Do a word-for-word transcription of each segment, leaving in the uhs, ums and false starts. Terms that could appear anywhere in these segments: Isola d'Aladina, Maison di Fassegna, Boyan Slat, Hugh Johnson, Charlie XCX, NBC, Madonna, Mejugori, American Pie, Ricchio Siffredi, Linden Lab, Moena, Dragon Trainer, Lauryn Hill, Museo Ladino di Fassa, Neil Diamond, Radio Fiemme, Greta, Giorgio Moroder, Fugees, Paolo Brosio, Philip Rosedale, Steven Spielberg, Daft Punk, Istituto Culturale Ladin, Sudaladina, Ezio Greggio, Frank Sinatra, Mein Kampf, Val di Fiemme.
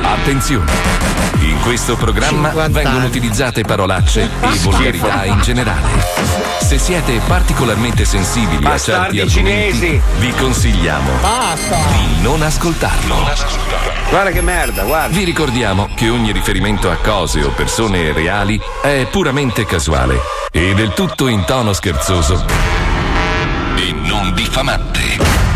Attenzione, in questo programma vengono utilizzate parolacce e volgarità in generale. Se siete particolarmente sensibili Bastardi a certi argomenti, cinesi. vi consigliamo Basta. di non ascoltarlo. non ascoltarlo. Guarda che merda, guarda. Vi ricordiamo che ogni riferimento a cose o persone reali è puramente casuale e del tutto in tono scherzoso e non diffamante.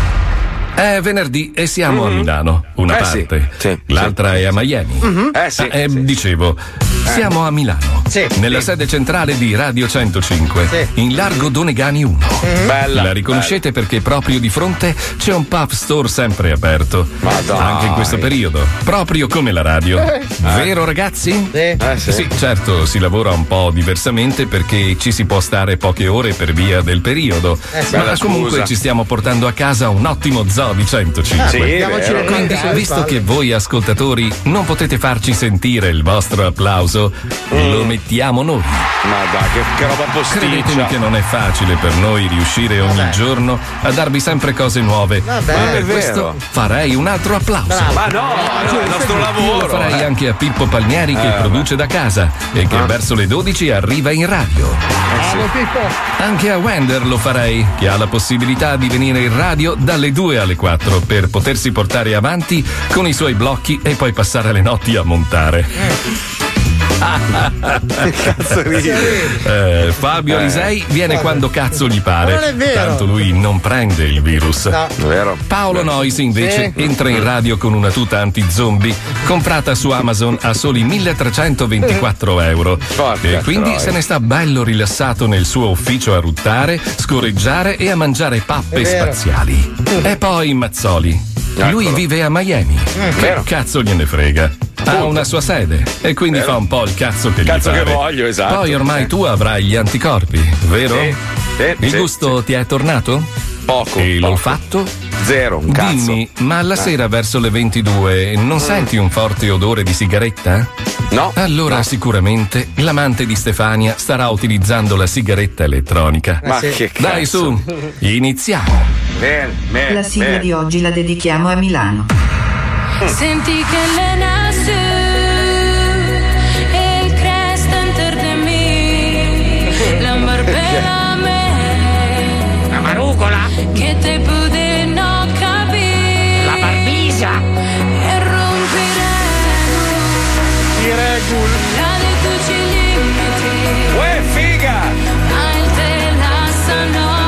È venerdì e siamo mm-hmm. a Milano, una eh parte, sì, sì, l'altra sì. è a Miami. Mm-hmm. Eh sì, eh, sì. Dicevo, eh. siamo a Milano, sì, nella sì. sede centrale di Radio centocinque, sì. in Largo Donegani uno. Mm-hmm. Bella, La riconoscete bella. perché proprio di fronte c'è un pub store sempre aperto, Madonna. anche in questo periodo, proprio come la radio. Eh. Vero ragazzi? Sì. Eh, sì. sì, certo, si lavora un po' diversamente perché ci si può stare poche ore per via del periodo, eh, sì, ma comunque scusa. ci stiamo portando a casa un ottimo zaino di centocinque. Sì, Quindi, visto che voi ascoltatori non potete farci sentire il vostro applauso, mm. lo mettiamo noi. Ma dai, che, che roba posticcia. Credetemi che non è facile per noi riuscire ogni Vabbè. giorno a darvi sempre cose nuove. Vabbè, Ma per questo farei un altro applauso. Bravo. Ma no, no, è il nostro lavoro. Lo farei eh. anche a Pippo Palmieri che eh, produce da casa e che ah. verso le dodici arriva in radio. Eh, sì. Bravo, anche a Wender lo farei, che ha la possibilità di venire in radio dalle due alle quattro per potersi portare avanti con i suoi blocchi e poi passare le notti a montare. Che cazzo ride? Eh, Fabio Risei viene quando cazzo gli pare. Non è vero. Tanto lui non prende il virus. No. Vero. Paolo Noisi invece sì. entra in radio con una tuta anti-zombie comprata su Amazon a soli milletrecentoventiquattro euro. Porca e quindi troia. se ne sta bello rilassato nel suo ufficio a ruttare, scorreggiare e a mangiare pappe spaziali. E poi Mazzoli. Eccolo. Lui vive a Miami. Vero. Che cazzo gliene frega? Ha una sua sede e quindi vero. fa un po' il cazzo che cazzo gli pare. Che voglio, esatto. Poi ormai tu avrai gli anticorpi, vero? Sì, sì, il sì, gusto sì. ti è tornato? Poco. E poco. L'olfatto? Zero, un cazzo. Dimmi, ma alla eh. sera verso le ventidue non mm. senti un forte odore di sigaretta? No. Allora no. sicuramente l'amante di Stefania starà utilizzando la sigaretta elettronica. Ma sì. che cazzo. Dai su, iniziamo. Bene, bene, la sigla bene. di oggi la dedichiamo a Milano. Mm. Senti che le nasce il crescenter di me, la marvella me, la marucola che te pude non capire, la barbisa e rompiremo i regul la dei tuoi limiti. Uè figa, al te la sanò,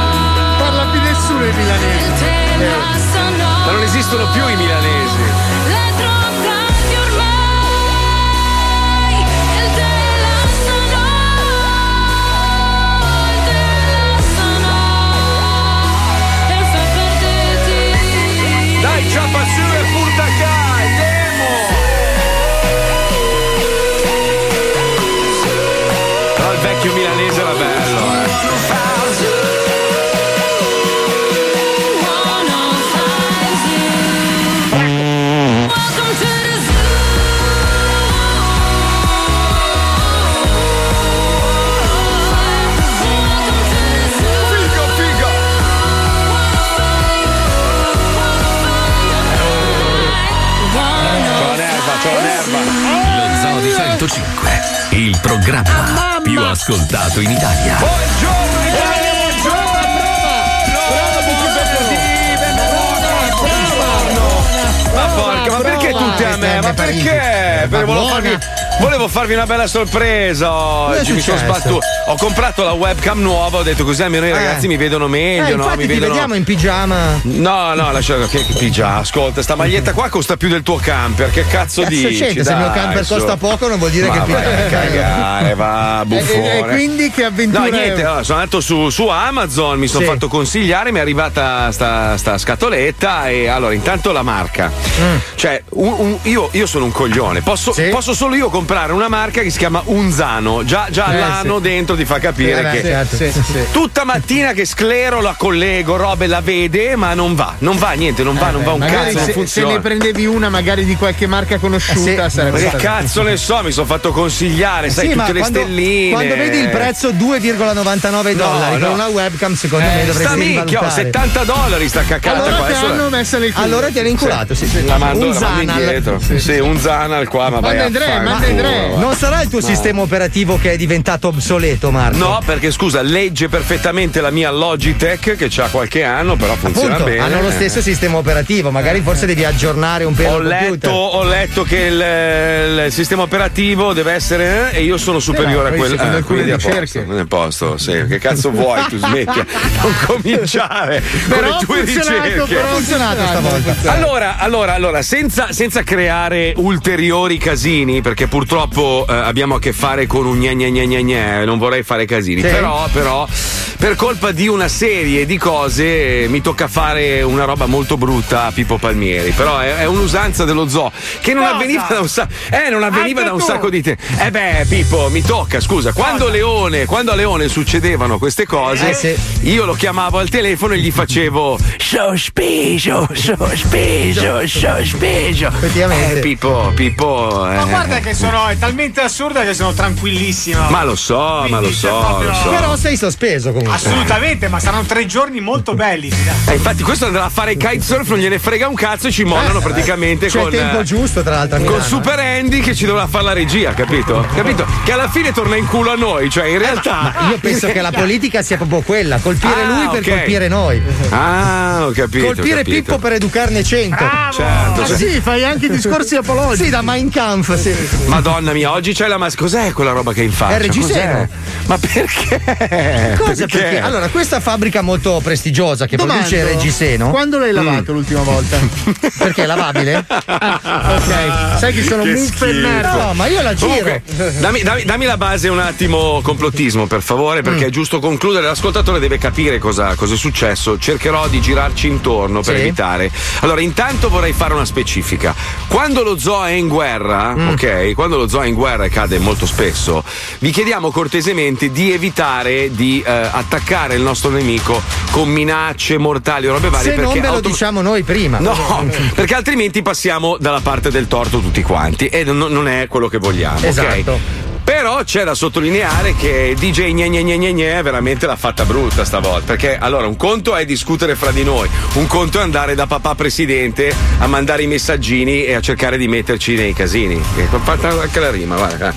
parla più nessuno i milanesi, te la sanò, ma non esistono più i milanesi. Il milanese era bello, eh. Figa, figa. C'ho l'erba, c'ho l'erba. Lo Zoo di centocinque, il programma più ascoltato in Italia. Buongiorno Italia, buongiorno, bravo, bravo, bravo, ma porca, ma perché tutte a me? Ma perché? Perché volevo farvi, volevo farvi una bella sorpresa oggi, mi sono sbattuto. Ho comprato la webcam nuova, ho detto così almeno i ragazzi eh. mi vedono meglio. Eh, no? Mi ti vedono... vediamo in pigiama. No, no, lascia che, che pigiama. Ascolta, sta maglietta qua costa più del tuo camper. Che cazzo, cazzo dici? Dai, se il mio camper su. costa poco, non vuol dire ma che pigiama. Vai a cagare, va, buffone. E, e, e quindi che avventura? No, niente, no, sono andato su, su Amazon, mi sono sì. fatto consigliare, mi è arrivata sta, sta scatoletta. E allora, intanto la marca. Mm. Cioè, un, un, io, io sono un coglione. Posso, sì? posso solo io comprare comprare una marca che si chiama Unzano. Già, già eh, l'anno sì. dentro ti fa capire eh, che sì, sì, sì. tutta mattina che sclero la collego, robe, la vede, ma non va, non va niente, non va, eh, non va un cazzo. Se, non funziona. Se ne prendevi una magari di qualche marca conosciuta eh, sì. sarebbe. Che cazzo ne so, mi sono fatto consigliare, eh, sai, sì, tutte le quando, stelline. Quando vedi il prezzo due virgola novantanove dollari no, no. con una webcam, secondo eh, me dovresti sta minchia, oh, settanta dollari sta cacata allora qua. Te adesso l'hanno messa nel culo. Allora ti hanno inculato, sì, sì. La mando, la mando indietro. Sì, sì, Unzanal qua, ma vai a fare. Non sarà il tuo sistema operativo che è diventato obsoleto, Marco? No, perché scusa, legge perfettamente la mia Logitech che c'ha qualche anno, però funziona appunto, bene. Hanno lo stesso sistema operativo, magari forse devi aggiornare un po'. Ho letto, ho letto che il, il sistema operativo deve essere eh, e io sono superiore eh, no, a quello. Eh, quindi a posto, a posto, sì. Che cazzo vuoi? Tu smetti, non cominciare però con le tue ricerche. Però funzionato stavolta. Allora, allora, allora, senza, senza creare ulteriori casini, perché purtroppo eh, abbiamo a che fare con un gna gna gna gna gna, non vorrei fare casini, sì. però, però, per colpa di una serie di cose mi tocca fare una roba molto brutta a Pippo Palmieri, però è, è un'usanza dello zoo che non Cosa? avveniva da un sacco, eh, non avveniva Anche da un tu. sacco di tempo. Eh beh, Pippo, mi tocca, scusa, quando, Leone, quando a Leone succedevano queste cose, eh, sì. io lo chiamavo al telefono e gli facevo sospeso, sospeso, sospeso. Effettivamente. Eh, Pippo, Pippo. Eh. Ma guarda che sono, è talmente assurda che sono tranquillissima. Ma lo so, Quindi ma lo so, proprio... lo so. Però sei sospeso comunque. Assolutamente, ma saranno tre giorni molto belli. Eh, infatti questo andrà a fare kitesurf, non gliene frega un cazzo e ci mollano eh, praticamente c'è con il tempo giusto, tra l'altro, con Super Andy che ci dovrà fare la regia, capito? Capito? Che alla fine torna in culo a noi, cioè in realtà eh, ma io penso che la politica sia proprio quella, colpire ah, lui per okay. colpire noi. Ah, ho capito. Colpire ho capito. Pippo per educarne cento. Ah, certo, ma cioè... sì, fai anche discorsi apologici. Sì, da Mein Kampf, sì. Madonna mia, oggi c'è la mas... cos'è quella roba che hai in faccia? È Reggiseno. Ma perché? Cosa perché? perché? Allora, questa fabbrica molto prestigiosa che Domando, produce Reggiseno. Quando l'hai lavato mm. l'ultima volta? Perché è lavabile? Ah, ok. Sai che sono che muffe e merda. No, ma io la giro. Comunque, dammi, dammi, dammi la base un attimo complottismo, per favore, perché mm. è giusto concludere. L'ascoltatore deve capire cosa, cosa è successo. Cercherò di girarci intorno per sì. evitare. Allora, intanto vorrei fare una specifica. Quando lo zoo è in guerra, mm. ok? Quando lo zoo è in guerra e cade molto spesso, vi chiediamo cortesemente di evitare di eh, attaccare il nostro nemico con minacce mortali o robe varie. Se non ve lo autom- diciamo noi prima. No, perché altrimenti passiamo dalla parte del torto tutti quanti e non, non è quello che vogliamo. Esatto. Okay? Però c'è da sottolineare che D J Gna Gna Gna Gna veramente l'ha fatta brutta stavolta, perché allora un conto è discutere fra di noi, un conto è andare da papà presidente a mandare i messaggini e a cercare di metterci nei casini. Fatta anche la rima, guarda.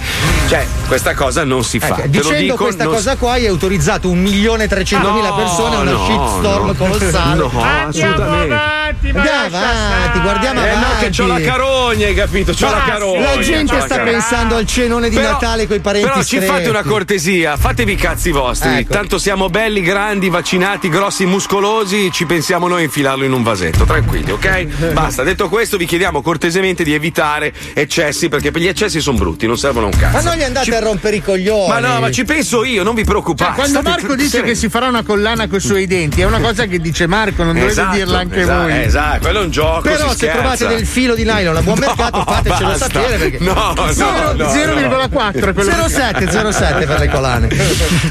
Cioè, questa cosa non si fa. Okay, Te dicendo lo dico, questa non... cosa qua hai autorizzato un milione e trecentomila persone a una no, shitstorm no, colossale. No, assolutamente. Avanti, avanti, guardiamo eh, avanti. Eh no, che c'ho la carogna, hai capito? C'ho Bassi. la carogna. La gente la sta carogna. pensando al cenone di Però... Natale. Coi parenti però ci fate una cortesia, fatevi i cazzi vostri, ecco. tanto siamo belli, grandi, vaccinati, grossi, muscolosi, ci pensiamo noi a infilarlo in un vasetto, tranquilli, ok? Basta, detto questo vi chiediamo cortesemente di evitare eccessi, perché gli eccessi sono brutti, non servono a un cazzo. Ma non gli andate ci... a rompere i coglioni. Ma no, ma ci penso io, non vi preoccupate. Cioè, quando State Marco dice sereni. che si farà una collana coi suoi denti, è una cosa che dice Marco, non dovete esatto, dirla anche esatto, voi. Esatto, quello è un gioco, però se scherza. trovate del filo di nylon a buon no, mercato fatecelo basta. sapere perché no, no, zero, no, zero virgola quattro zero sette zero sette per le collane.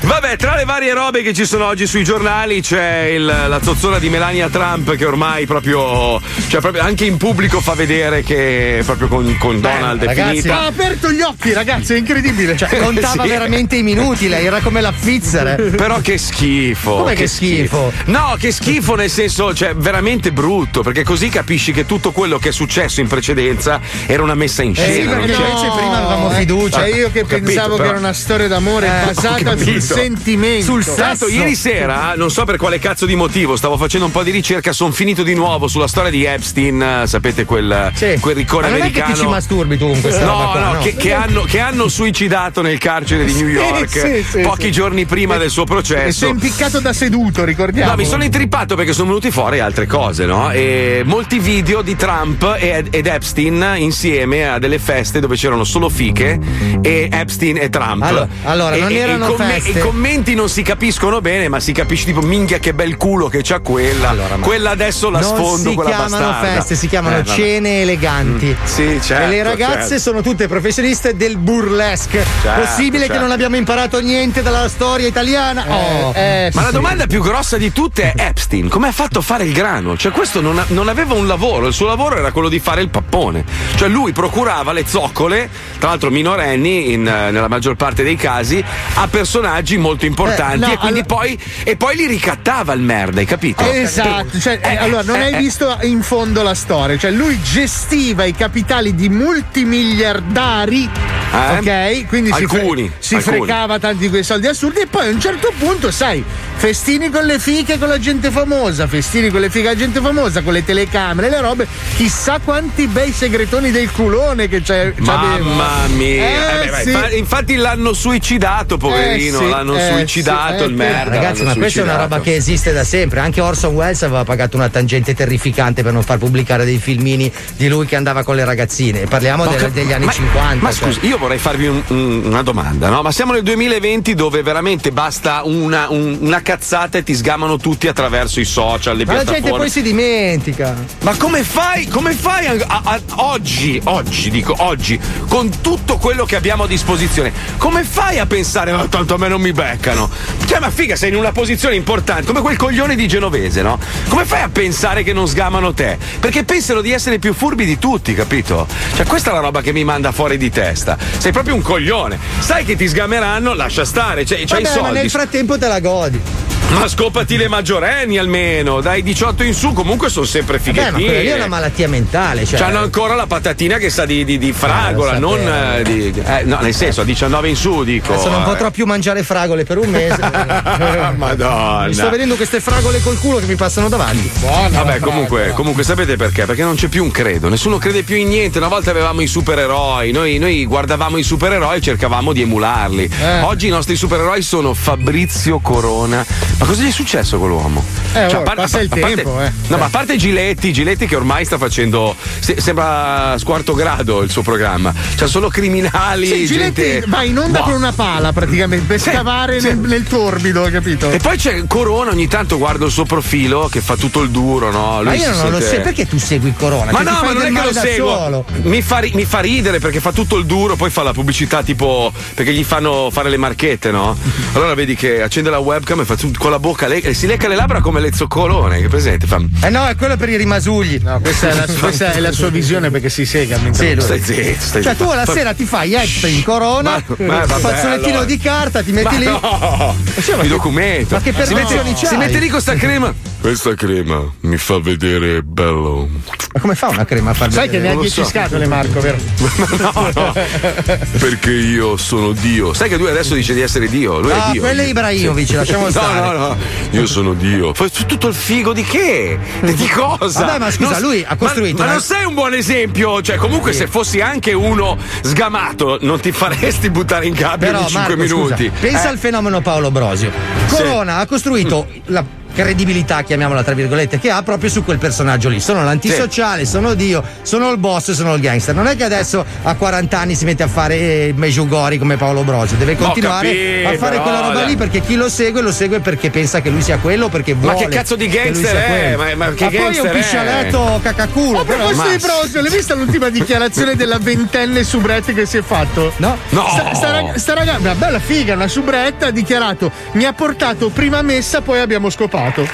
Vabbè, tra le varie robe che ci sono oggi sui giornali c'è il, la zozzona di Melania Trump che ormai proprio, cioè proprio anche in pubblico fa vedere che proprio con, con Donald Beh, è ragazzi, finita. Ha aperto gli occhi, ragazzi, è incredibile. Cioè, contava sì. veramente i minuti, lei era come la Pfizer. Eh. Però che schifo. Come che, che schifo? schifo? No, che schifo nel senso, cioè veramente brutto, perché così capisci che tutto quello che è successo in precedenza era una messa in scena. Eh sì, perché no. invece prima avevamo fiducia. Eh, io che Ho pensavo capito, che però... era una storia d'amore eh, basata sul sentimento, sul sesso. Ieri sera, non so per quale cazzo di motivo, stavo facendo un po' di ricerca, sono finito di nuovo sulla storia di Epstein, sapete quel, sì. quel ricordo americano. Ma non è che ci masturbi tu con questa no, roba qua, no, no. Che, che, hanno, che hanno suicidato nel carcere di New York sì, sì, sì, pochi sì. giorni prima e, del suo processo. E si è impiccato da seduto, ricordiamo. No, mi sono intrippato perché sono venuti fuori altre cose, no? E molti video di Trump ed Epstein insieme a delle feste dove c'erano solo fiche e Epstein e Trump. Allora, allora e, non e, erano i comm- feste. I commenti non si capiscono bene, ma si capisce tipo minchia che bel culo che c'ha quella. Allora, quella adesso la sfondo, quella bastarda. Non si chiamano feste, si chiamano eh, cene eleganti. Mm, sì, certo. E le ragazze certo. sono tutte professioniste del burlesque. Certo, Possibile certo. che non abbiamo imparato niente dalla storia italiana? Eh, oh. eh, ma sì. la domanda più grossa di tutte è Epstein, come ha fatto a fare il grano? Cioè questo non, ha, non aveva un lavoro, il suo lavoro era quello di fare il pappone. Cioè lui procurava le zoccole, tra l'altro minorenni in, nella maggior parte dei casi, a personaggi molto importanti eh, no, e quindi allora... poi e poi li ricattava il merda, hai capito? Esatto, cioè, eh, allora non eh, hai eh, visto in fondo la storia, cioè lui gestiva i capitali di multimiliardari, eh? ok? Quindi alcuni, si, fre- si alcuni. fregava tanti di quei soldi assurdi e poi a un certo punto, sai, festini con le fiche con la gente famosa, festini con le fiche con la gente famosa, con le telecamere, le robe, chissà quanti bei segretoni del culone che c'è. Mamma mia, eh, eh, beh, vai, sì. fa- infatti l'hanno suicidato, poverino, eh, sì, l'hanno eh, suicidato sì, il eh, merda. Ragazzi, ma suicidato. Questa è una roba che esiste da sempre, anche Orson Welles aveva pagato una tangente terrificante per non far pubblicare dei filmini di lui che andava con le ragazzine, parliamo ma, del, degli anni ma, cinquanta. Ma cioè. scusi, io vorrei farvi un, un, una domanda, no? Ma siamo nel duemilaventi dove veramente basta una, un, una cazzata e ti sgamano tutti attraverso i social, le ma piattaforme. La gente poi si dimentica. Ma come fai, come fai a, a, a, oggi, oggi dico oggi, con tutto quello che abbiamo a disposizione, come fai a pensare oh, tanto a me non mi beccano? Cioè ma figa, sei in una posizione importante, come quel coglione di Genovese, no? Come fai a pensare che non sgamano te? Perché pensano di essere più furbi di tutti, capito? Cioè questa è la roba che mi manda fuori di testa. Sei proprio un coglione. Sai che ti sgameranno, lascia stare, cioè, vabbè, c'hai i soldi. Ma nel frattempo te la godi. Ma scopati le maggiorenni almeno, dai diciotto in su, comunque sono sempre fighettine. Vabbè, ma quella lì è una malattia mentale, cioè. C'hanno ancora la patatina che sa di, di, di fragola, eh, non eh, di, eh, no, nel senso a diciannove in su dico. Adesso non eh. potrò più mangiare fragole per un mese. Madonna. Mi sto vedendo queste fragole col culo che mi passano davanti. Buona Vabbè, comunque, comunque sapete perché? Perché non c'è più un credo, nessuno crede più in niente. Una volta avevamo i supereroi, noi, noi guardavamo i supereroi e cercavamo di emularli. Eh. Oggi i nostri supereroi sono Fabrizio Corona. Ma cosa gli è successo con l'uomo? Eh, cioè, oh, par- passa il parte, tempo, eh. No, eh. ma a parte Giletti, Giletti che ormai sta facendo. Se- sembra squarto grado il suo programma. Cioè, solo criminali. Sì, gente... Giletti va in onda boh. con una pala praticamente per sì, scavare sì. Nel, nel torbido, capito? E poi c'è Corona, ogni tanto guardo il suo profilo che fa tutto il duro, no? Lui ma io non sente... lo so, perché tu segui Corona? Ma che no, ma non è che lo seguo. Mi fa, ri- mi fa ridere perché fa tutto il duro, poi fa la pubblicità, tipo. Perché gli fanno fare le marchette, no? Allora vedi che accende la webcam e fa tutto. Con la bocca le- si lecca le labbra come le zoccolone, che presente fa. Eh no, è quello per i rimasugli. No, questa è la, questa è la sua visione perché si sega. Sì, lo... Stai zitto, stai cioè, zitto. tu alla fa... sera ti fai Epstein, Corona, un fazzolettino allora. di carta, ti metti ma lì. No, cioè, ti documento. Ma che perfezioni no. c'hai? Si mette lì con sta crema. Questa crema mi fa vedere bello. Ma come fa una crema a far vedere? Sai che ne ha dieci so. scatole, Marco, vero? No, no. Perché io sono Dio. Sai che lui adesso dice di essere Dio. Lui ah, è Dio. quello è Ibrahimovic, sì. lasciamo stare. No, no, no. Io sono Dio. Fai tutto il figo di che? Di cosa? Vabbè, ma scusa, non, lui ha costruito. Ma, ma non sei un buon esempio. Cioè, comunque, sì. se fossi anche uno sgamato, non ti faresti buttare in gabbia però, ogni cinque Marco, minuti. Scusa, pensa eh. al fenomeno Paolo Brosio. Corona sì. ha costruito la credibilità, chiamiamola tra virgolette, che ha proprio su quel personaggio lì. Sono l'antisociale, sì. sono Dio, sono il boss, sono il gangster. Non è che adesso a quaranta anni si mette a fare Mejugori come Paolo Brosio, deve continuare capito, a fare però, quella roba lì perché chi lo segue lo segue perché pensa che lui sia quello, perché vuole. Ma che cazzo di gangster è? Ma, ma, che ma gangster poi è un piscialetto cacaculo. A proposito ma... di Brosio, l'hai vista l'ultima dichiarazione della ventenne subretta che si è fatto? No? No. Sta, sta, rag- sta ragazza, una bella figa, una subretta, ha dichiarato: mi ha portato prima messa, poi abbiamo scopato. Cioè,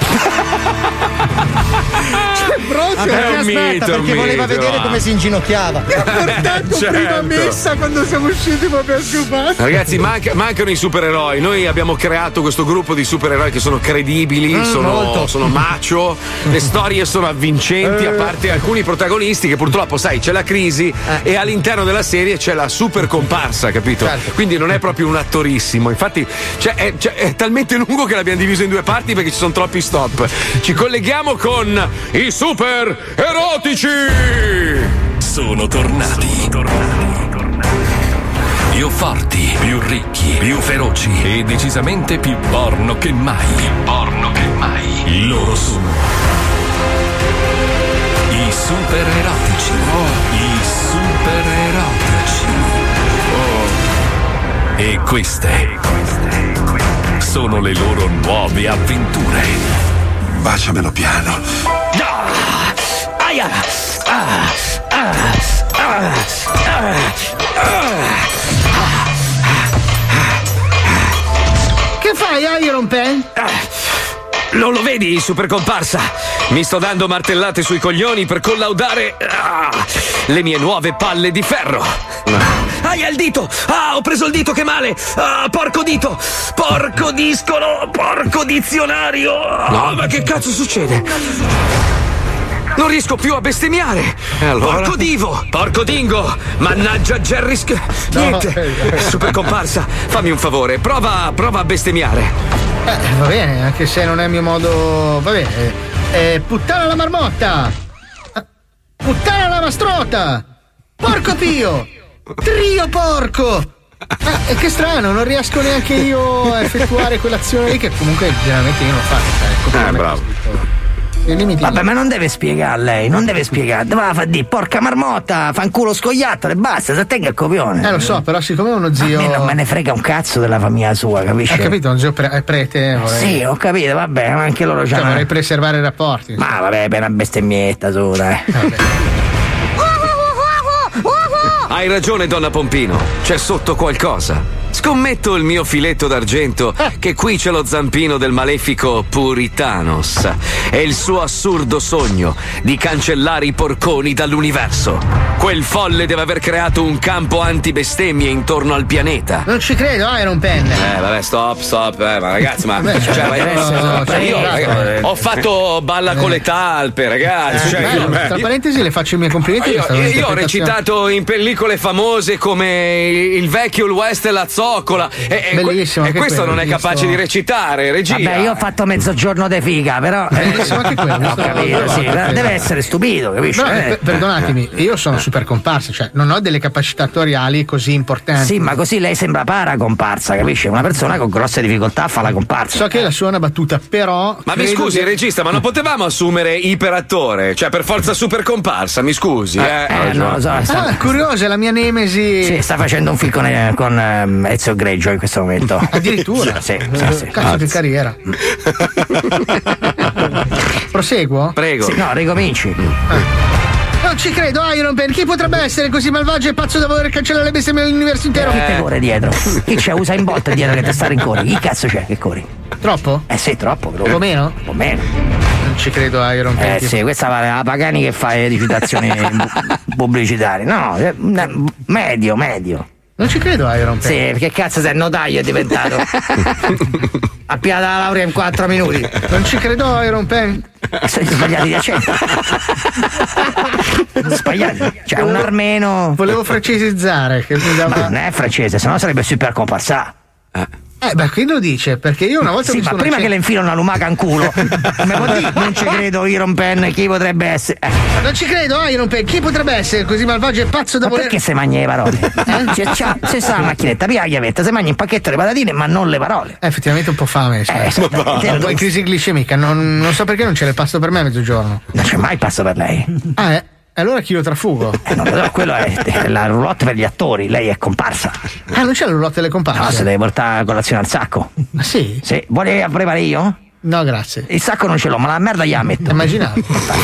Brosio che aspetta mito, perché mito, voleva vedere come si inginocchiava. Mi ha portato certo. prima messa quando siamo usciti proprio a sciupare. Ragazzi, manca, mancano i supereroi. Noi abbiamo creato questo gruppo di supereroi che sono credibili, mm, sono, sono macho, le storie sono avvincenti, eh. a parte alcuni protagonisti che purtroppo, sai, c'è la crisi eh. e all'interno della serie c'è la super comparsa, capito? Certo. Quindi non è proprio un attorissimo. Infatti cioè, è, cioè, è talmente lungo che l'abbiamo diviso in due parti perché ci sono troppi stop. Ci colleghiamo con i super erotici. Sono tornati. Sono tornati, tornati. Più forti, più ricchi, più feroci e decisamente più porno che mai. Più porno che mai. Loro sono i super erotici. Oh. I super erotici. Oh. E queste sono le loro nuove avventure. Baciamelo piano. Ah, aia, ah, ah, ah, ah, ah. Che fai, Iron Pen? Non lo vedi, super comparsa? Mi sto dando martellate sui coglioni per collaudare ah, le mie nuove palle di ferro. Aia, il dito! Ah, ho preso il dito, che male! Ah, porco dito! Porco discolo! Porco dizionario! No, oh, ma che cazzo succede? Non riesco più a bestemmiare! Allora? Porco divo! Porco dingo! Mannaggia Jerry Sc... Niente! No. Super comparsa, fammi un favore, prova, prova a bestemmiare. Eh, va bene, anche se non è il mio modo. Va bene. Eh, puttana la marmotta! Puttana la mastrota! Porco pio! Trio porco! Ah, e che strano, non riesco neanche io a effettuare quell'azione lì, che comunque generalmente io non faccio. Ecco, eh, bravo. Vabbè, ma non deve spiegare a lei, non deve spiegare, doveva far dire porca marmotta, fanculo scoiattolo e basta, si tenga il copione. Eh, lo so, però siccome uno zio. A me non me ne frega un cazzo della famiglia sua, capisci? Ho capito, un zio pre- è prete. Vorrei... Sì, ho capito, vabbè, anche loro già. Cioè, vorrei preservare i rapporti. Ma vabbè, per una bestemmietta sola, eh. Vabbè. Hai ragione, donna Pompino, c'è sotto qualcosa. Scommetto il mio filetto d'argento che qui c'è lo zampino del malefico Puritanos e il suo assurdo sogno di cancellare i porconi dall'universo. Quel folle deve aver creato un campo antibestemmie intorno al pianeta. Non ci credo, Iron Pen. Eh, vabbè, stop, stop, eh, ma ragazzi, ma beh, cioè, no, no, io ragazzi, ho fatto Balla con le talpe, ragazzi. Eh, cioè, bello, beh, tra io, parentesi, le faccio i miei complimenti. Io, io, io ho recitato in pellicole famose come Il vecchio, Il West e la Zona. E, e, bellissimo, e questo quello, non è capace visto... di recitare, regia. Vabbè, io ho fatto mezzogiorno de figa, però. Bellissimo anche quello. Ho capito, sì, deve essere stupido, capisci? No, eh? Perdonatemi, io sono super comparsa, cioè non ho delle capacità attoriali così importanti. Sì, ma così lei sembra para comparsa, capisci? Una persona con grosse difficoltà fa la comparsa. So che la sua è una battuta, però. Ma mi scusi, che... regista, ma non potevamo assumere iperattore? Cioè, per forza super comparsa, mi scusi. Eh, eh, eh non lo so. Sta... Ah, curiosa, la mia nemesi. Sì, sta facendo un film con. Eh, con ehm, Ezio Greggio in questo momento. Addirittura? Sì, sì, sì. Cazzo di carriera. Proseguo? Prego. Sì, no, ricominci. Ah. Non ci credo, Iron Man. Chi potrebbe essere così malvagio e pazzo da voler cancellare le bestemmie dell'universo intero? Eh. Chi te corre dietro? Chi c'è? Usa in botta dietro che te sta rincori? Chi cazzo c'è che corri? Troppo? Eh sì, troppo. Un po' meno? Un po' meno. Non ci credo, Iron Man. Eh sì, questa vale la Pagani che fa le citazioni pubblicitarie. No, no, medio, medio. Non ci credo, Iron Pen. Sì, perché cazzo sei notaio è diventato. Ha piato la laurea in quattro minuti. Non ci credo, Iron Pen. Sono sbagliati di accento. Sbagliati. Cioè, un armeno. Volevo francesizzare. Che mi dava... Ma non è francese, sennò sarebbe super comparsà. Eh. Eh, beh, qui lo dice, perché io una volta sì, ho visto ma prima c- che le infilo una lumaca in culo. Come può dire? Non ci credo, Iron Pen, chi potrebbe essere? Eh. Non ci credo, Iron Pen, chi potrebbe essere così malvagio e pazzo da ma voler... perché se mangia le parole? Eh? Cioè, c'ha, se sa la macchinetta, via la chiavetta, se mangia un pacchetto le patatine, ma non le parole. Eh, effettivamente un po' fame. Cioè. Eh, esattamente. Un po' in crisi glicemica, non, non so perché non c'è il pasto per me a mezzogiorno. Non c'è mai il pasto per lei. Ah, eh. Allora chi lo trafugo? Eh, non lo so, quello è la roulotte per gli attori, lei è comparsa. Ah, non c'è la roulotte delle comparse? No, se deve portare a colazione al sacco. Ma sì? Sì, vuole preparare io? No, grazie. Il sacco non ce l'ho, ma la merda gli ammetto. Immaginavo.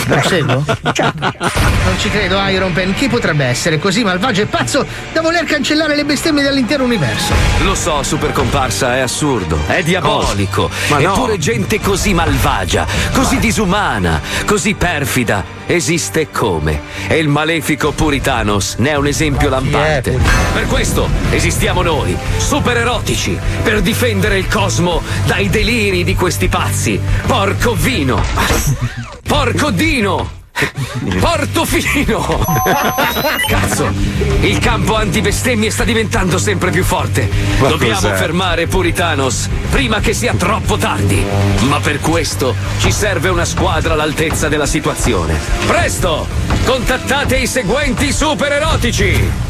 Proseguo? Certo. Non ci credo, Iron Pen. Chi potrebbe essere così malvagio e pazzo da voler cancellare le bestemmie dall'intero universo? Lo so, super comparsa, è assurdo, è diabolico. Ma no. Eppure gente così malvagia, così ma... disumana, così perfida, esiste come? E il malefico Puritanos ne è un esempio ma lampante. Per questo esistiamo noi, super erotici, per difendere il cosmo dai deliri di questi pazzi. Porco vino, porco dino, Portofino. Cazzo, il campo antibestemmie sta diventando sempre più forte. Ma dobbiamo cos'è? Fermare Puritanos prima che sia troppo tardi. Ma per questo ci serve una squadra all'altezza della situazione. Presto, contattate i seguenti super erotici.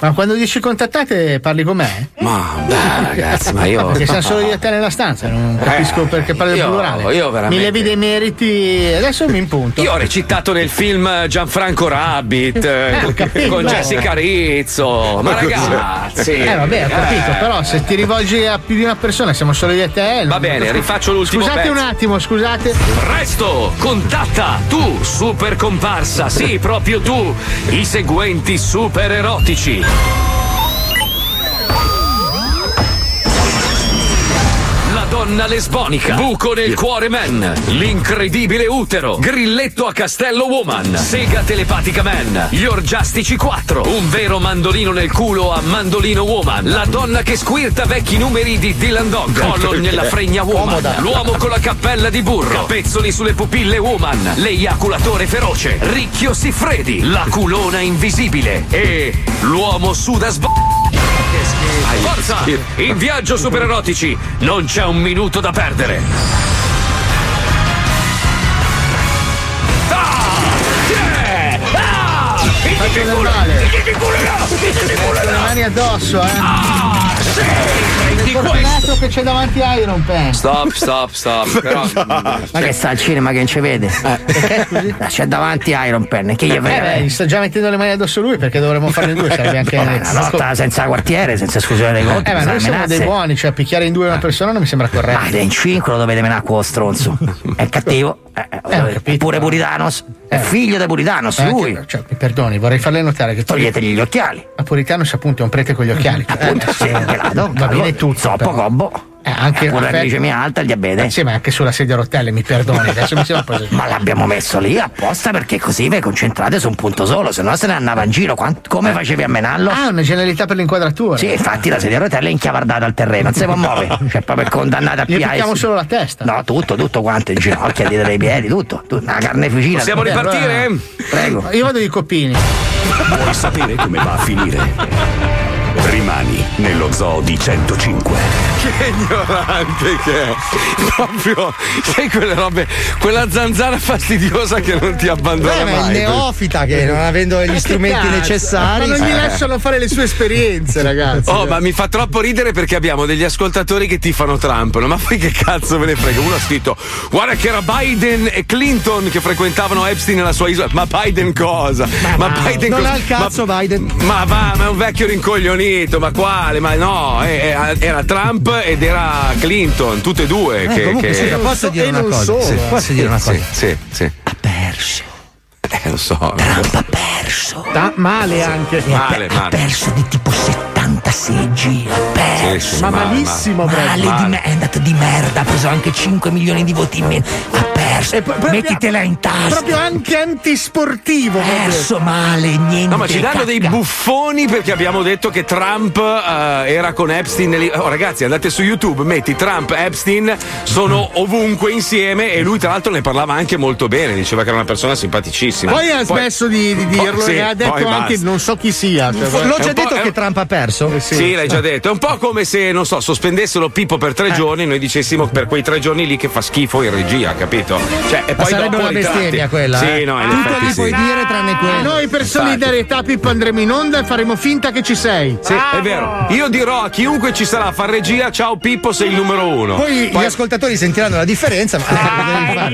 Ma quando dici contattate parli con me? Ma beh, ragazzi, ma io. Perché sono solo io e te nella stanza, non capisco eh, perché parli del plurale. Io veramente. Mi levi dei meriti, adesso mi impunto. Io ho recitato nel film Gianfranco Rabbit eh, ho capito, con Jessica Rizzo. Ma ragazzi. Eh vabbè, ho capito, eh. però se ti rivolgi a più di una persona, siamo solo io e te. Va bene, rifaccio l'ultimo. Scusate pezzo. un attimo, scusate. Presto, contatta tu, super comparsa, sì, proprio tu, i seguenti super erotici. La donna lesbonica, buco nel cuore man, l'incredibile utero, grilletto a castello woman, sega telepatica man, gli orgiastici quattro, un vero mandolino nel culo a mandolino woman, la donna che squirta vecchi numeri di Dylan Dog, collo nella fregna woman, l'uomo con la cappella di burro, capezzoli sulle pupille woman, l'eiaculatore feroce, Ricchio Siffredi, la culona invisibile e l'uomo suda sb... Forza! In viaggio super erotici! Non c'è un minuto da perdere! Faccio del male! Le mani addosso, eh! Ah, sì! Prendi questo! Che c'è davanti Iron Pan! Stop, stop, stop! Però... Ma che sta al cinema che non ci vede? Eh. C'è davanti Iron Pan, che gli frega? Eh, beh, gli sto già mettendo le mani addosso lui perché dovremmo farne due, sarebbe anche una lotta senza quartiere, senza esclusione dei conti. Eh, ma noi siamo dei buoni, cioè picchiare in due una persona non mi sembra corretto. Ah, è in cinque lo dovete menare a culo stronzo. È cattivo. Eh, pure Puritanos, eh. è figlio di Puritanos, eh, lui. Anche, cioè, mi perdoni, vorrei farle notare che toglietegli gli occhiali. Ma Puritanos, appunto, è un prete con gli occhiali. Eh, appunto, eh. sì, pelato. Va bene tutto. Zoppo, combo. Eh, anche eh, pure la glicemia alta, il diabete. Eh, sì, ma anche sulla sedia a rotelle, mi perdoni. Adesso mi sembra un po'. Ma l'abbiamo messo lì apposta perché così vi concentrate su un punto solo, se no se ne andava in giro. Quanto, come eh. facevi a menarlo? Ah, una genialità per l'inquadratura. Sì, infatti la sedia a rotelle è inchiavardata al terreno, non si può muovere. Cioè, proprio condannata a piace. Gli picchiamo solo la testa. No, tutto, tutto quanto, in ginocchia, dietro ai piedi, tutto. Una carneficina. Possiamo tutto. ripartire? Allora, prego. Io vado di coppini. Vuoi sapere come va a finire? Rimani nello zoo di centocinque. Che ignorante che è! Proprio, sai quelle robe, quella zanzara fastidiosa che non ti abbandona Beh, mai. Ma il neofita che non avendo gli strumenti cazzo? necessari. Ma non gli eh. lasciano fare le sue esperienze, ragazzi. Oh, ma mi fa troppo ridere perché abbiamo degli ascoltatori che tifano Trump. Ma poi che cazzo ve ne frega? Uno ha scritto: guarda che era Biden e Clinton che frequentavano Epstein nella sua isola. Ma Biden cosa? Ma, ma, ma Biden non cosa? Non ha il cazzo ma, Biden. Ma va, ma è un vecchio rincoglionito. Ma quale? Ma no, eh, era Trump ed era Clinton, tutte e due. Eh, che, comunque, che... Sì, posso dire una cosa? Sì, posso sì, dire una cosa? Sì, sì. Ha perso. Eh, lo so. Trump ha perso. Da, male anche. Male, ha, male. Ha perso di tipo settantasei G. Ha perso. Sì, sì, ma male, malissimo, male. Male, male. Di me- è andato di merda. Ha preso anche cinque milioni di voti in meno. Ha perso. E poi, mettitela in tasca. Proprio anche antisportivo. Ha perso male, niente. No, ma ci danno cacca. dei buffoni perché abbiamo detto che Trump uh, era con Epstein. Li- oh, ragazzi, andate su YouTube, metti Trump, Epstein, sono ovunque insieme. E lui, tra l'altro, ne parlava anche molto bene. Diceva che era una persona simpaticissima. Poi ha smesso di, di dirlo sì, e ha detto anche basta. non so chi sia. Cioè, l'ho già detto che Trump ha perso? Eh sì. sì, l'hai già detto. È un po' come se, non so, sospendessero Pippo per tre eh. giorni e noi dicessimo per quei tre giorni lì che fa schifo in regia, capito? Cioè, e poi sarebbe una bestemmia quella. Sì, eh? no, in Tutto li sì. puoi dire tranne quello. Noi per solidarietà Pippo andremo in onda e faremo finta che ci sei. Sì, Bravo. è vero. Io dirò a chiunque ci sarà a far regia: ciao Pippo, sei il numero uno. Poi, poi... gli ascoltatori sentiranno la differenza, ma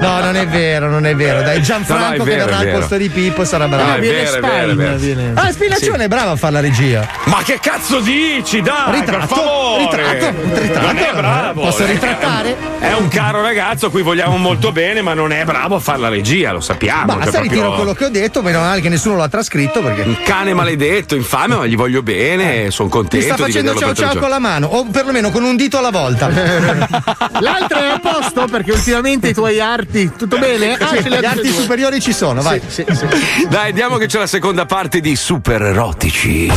no, non è vero, non è vero, dai. Gianfranco no, no, vero, che verrà al posto di Pippo sarà bravo. No, viene Spine. Ah, Spinaccione sì. è bravo a fare la regia. Ma che cazzo dici? Dai, ritratto, per favore. Ritratto, ritratto. Non è bravo. Posso ritrattare? È un caro ragazzo a cui vogliamo molto bene, ma non è bravo a fare la regia, lo sappiamo. Basta, cioè, ritiro proprio... quello che ho detto, meno male che nessuno l'ha trascritto perché. Un cane maledetto, infame, ma gli voglio bene, eh. sono contento. Mi sta facendo ciao ciao con la mano, o perlomeno con un dito alla volta. L'altro è a posto perché ultimamente i tuoi arti, tutto bene? Ah, sì, gli arti superiori ci sono, vai. Sì, sì, sì. Dai, andiamo che c'è la seconda parte di Super Erotici.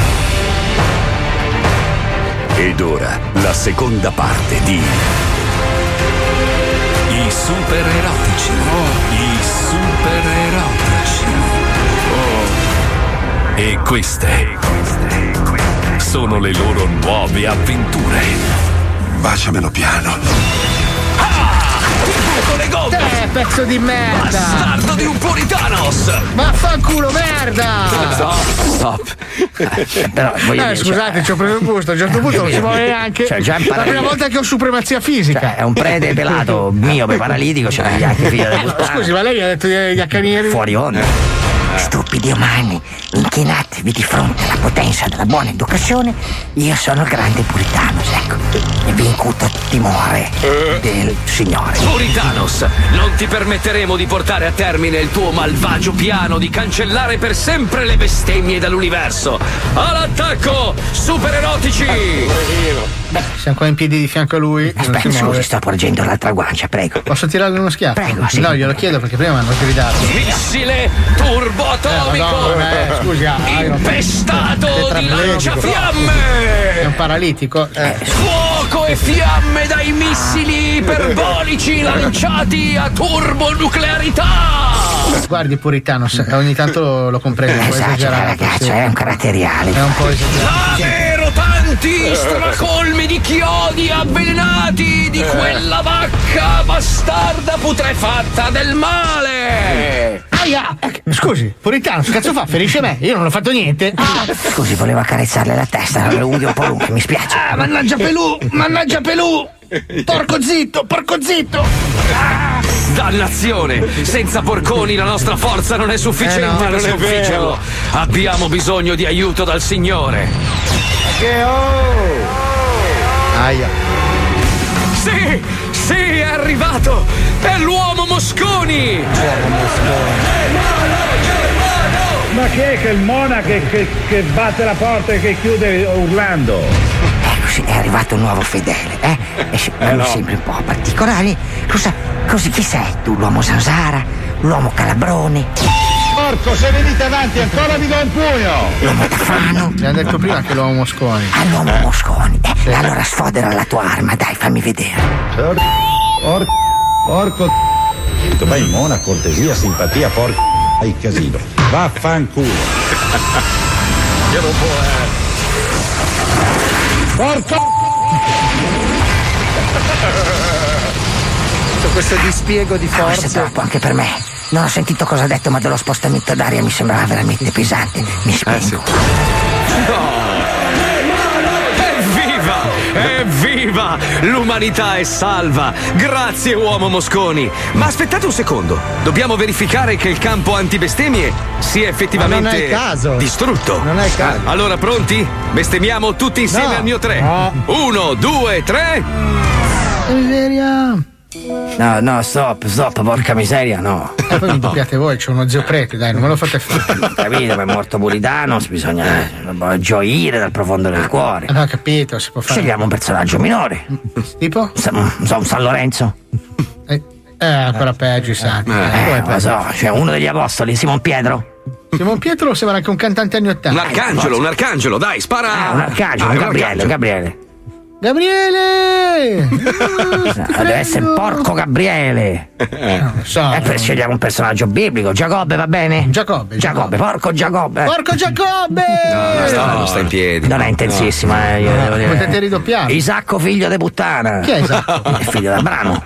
Ed ora la seconda parte di I Super Erotici. Oh. I Super Erotici. Oh. E queste sono le loro nuove avventure. Baciamelo piano. Con le gomme. Te, pezzo di merda! Bastardo di un Puritanos! Vaffanculo merda! Stop, stop, top. Eh, però, eh, scusate, cioè, ci ho preso il gusto. A un certo punto non si muove neanche. Cioè, già la prima volta che ho supremazia fisica. Cioè, è un prete pelato miope paralitico, ce l'ha anche figlio del Buspano. Scusi, ma lei ha detto gli accanieri? Fuori onda. Stupidi umani, inchinatevi di fronte alla potenza della buona educazione. Io sono grande puritanos, ecco, e vi incuto timore del Signore. Puritanos, non ti permetteremo di portare a termine il tuo malvagio piano di cancellare per sempre le bestemmie dall'universo. All'attacco, supererotici! Beh, siamo qua in piedi di fianco a lui. Aspetta, scusi, sto porgendo l'altra guancia, prego. Posso tirarle uno schiaffo? Prego, sì. No, glielo chiedo perché prima hanno gridato. Missile turbo atomico! Eh, eh, scusa, impestato di lanciafiamme! È un paralitico. Eh. Fuoco e fiamme dai missili iperbolici lanciati a turbonuclearità! Guardi, puritano, ogni tanto lo comprendo. Eh, esagerato, ragazzo, è un caratteriale. È un po' esagerato. Tanti stracolmi di chiodi avvelenati di quella vacca bastarda putrefatta del male. Aia! Scusi, puritano, che cazzo fa? Ferisce me? Io non ho fatto niente. Ah. Scusi, volevo accarezzarle la testa, le unghie un po' lunghe, mi spiace. Ah, mannaggia Pelù, mannaggia Pelù! Porco zitto, porco zitto! Ah. Dannazione! Senza porconi la nostra forza non è sufficiente, eh no, non è vero. Abbiamo bisogno di aiuto dal Signore. Che oh! oh. Aia! Sì! Sì, è arrivato! È l'uomo Mosconi! L'uomo Mosconi! Ma chi è che il monaco che, che, che batte la porta e che chiude urlando? È arrivato un nuovo fedele, eh? E se, eh no. Sembri un po' particolari. Cosa, così chi sei tu? L'uomo Sansara? L'uomo Calabrone? Porco, se venite avanti ancora vi do un pugno! L'uomo Tafano? Mi ha detto prima che l'uomo Mosconi. Ah, l'uomo eh. Mosconi. Eh, sì. Allora sfodera la tua arma, dai, fammi vedere. Orco, orco, orco. Vai in mona, cortesia, simpatia, porco. Hai casino. Vaffanculo. Che non può, eh. Porco! Questo dispiego di forza. Ah, questo è troppo anche per me. Non ho sentito cosa ha detto, ma dello spostamento d'aria mi sembrava veramente pesante. Mi spengo. Eh sì. No! Evviva! Evviva! L'umanità è salva! Grazie, uomo Mosconi! Ma aspettate un secondo! Dobbiamo verificare che il campo antibestemmie sia effettivamente non è il caso. distrutto. Non è il caso. Allora, pronti? Bestemmiamo tutti insieme, no, al mio tre. No. Uno, due, tre. Miseria. No, no, stop, stop, porca miseria, no. E eh, poi mi doppiate voi, c'è uno zio prete, dai, non me lo fate fare. Capito, ma è morto Bulidanos, bisogna gioire dal profondo del cuore. No, capito, si può fare. Scegliamo un personaggio minore. Tipo? San, San Lorenzo. Eh, eh, ancora peggio, i santi. Eh, eh, lo so, cioè uno degli apostoli, Simon Pietro. Simon Pietro sembra anche un cantante anni ottanta. Un arcangelo, eh, un arcangelo, dai, spara! Ah, un arcangelo, ah, un Gabriele, arcangelo. Gabriele. Gabriele! No, deve essere porco Gabriele. Non lo so. E per scegliere un personaggio biblico, Giacobbe, va bene? Giacobbe, Giacobbe, Giacobbe. porco Giacobbe. Porco Giacobbe! No, no, no, sta in piedi. Non è intensissima, no. eh, no. Devo dire. Potete ridoppiare. Isacco figlio de puttana. Chi è Isacco? È figlio da Brano.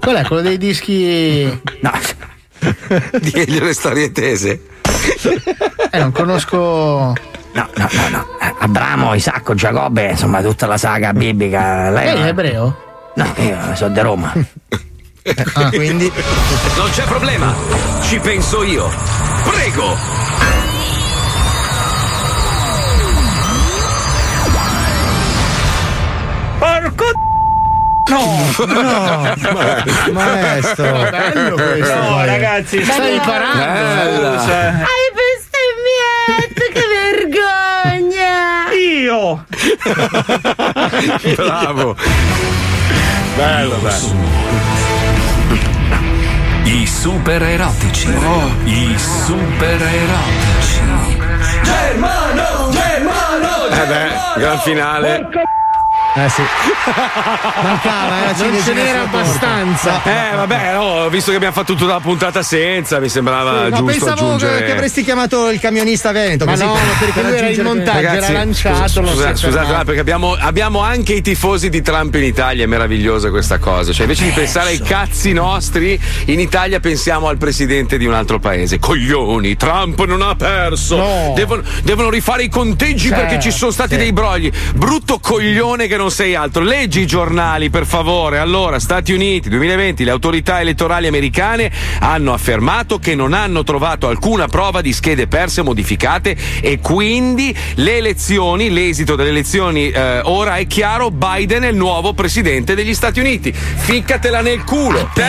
Qual è quello dei dischi? No. Digli le storie tese. Eh, non conosco. No, no, no, no. Abramo, Isacco, Giacobbe, insomma, tutta la saga biblica. Lei è ebreo? No, io sono di Roma. Ah, quindi. Non c'è problema, ci penso io. Prego! Porco! No, no, maestro, è bello questo. No, ragazzi, stai imparando. Hai bestemmiato, che vergogna! Io! Bravo! Bello, bello! I super erotici! Oh. I super erotici! Germano! Germano! Germano. Eh beh, gran finale! Eh sì. Mancava, era non ce n'era abbastanza. Eh vabbè, no, visto che abbiamo fatto tutta la puntata senza, mi sembrava sì, no, giusto pensavo aggiungere... che avresti chiamato il camionista Vento. Ma no, perché lui era in montaggio, ragazzi, era lanciato. Scusa, scusate, scusate no, perché abbiamo, abbiamo anche i tifosi di Trump in Italia, è meravigliosa questa cosa. Cioè, invece di pensare ai cazzi nostri, in Italia pensiamo al presidente di un altro paese. Coglioni, Trump non ha perso. No. Devono, devono rifare i conteggi, certo, perché ci sono stati sì. dei brogli. Brutto coglione che non sei altro, leggi i giornali per favore. Allora, Stati Uniti duemilaventi, le autorità elettorali americane hanno affermato che non hanno trovato alcuna prova di schede perse o modificate e quindi le elezioni, l'esito delle elezioni eh, ora è chiaro, Biden è il nuovo presidente degli Stati Uniti. Ficcatela nel culo, te,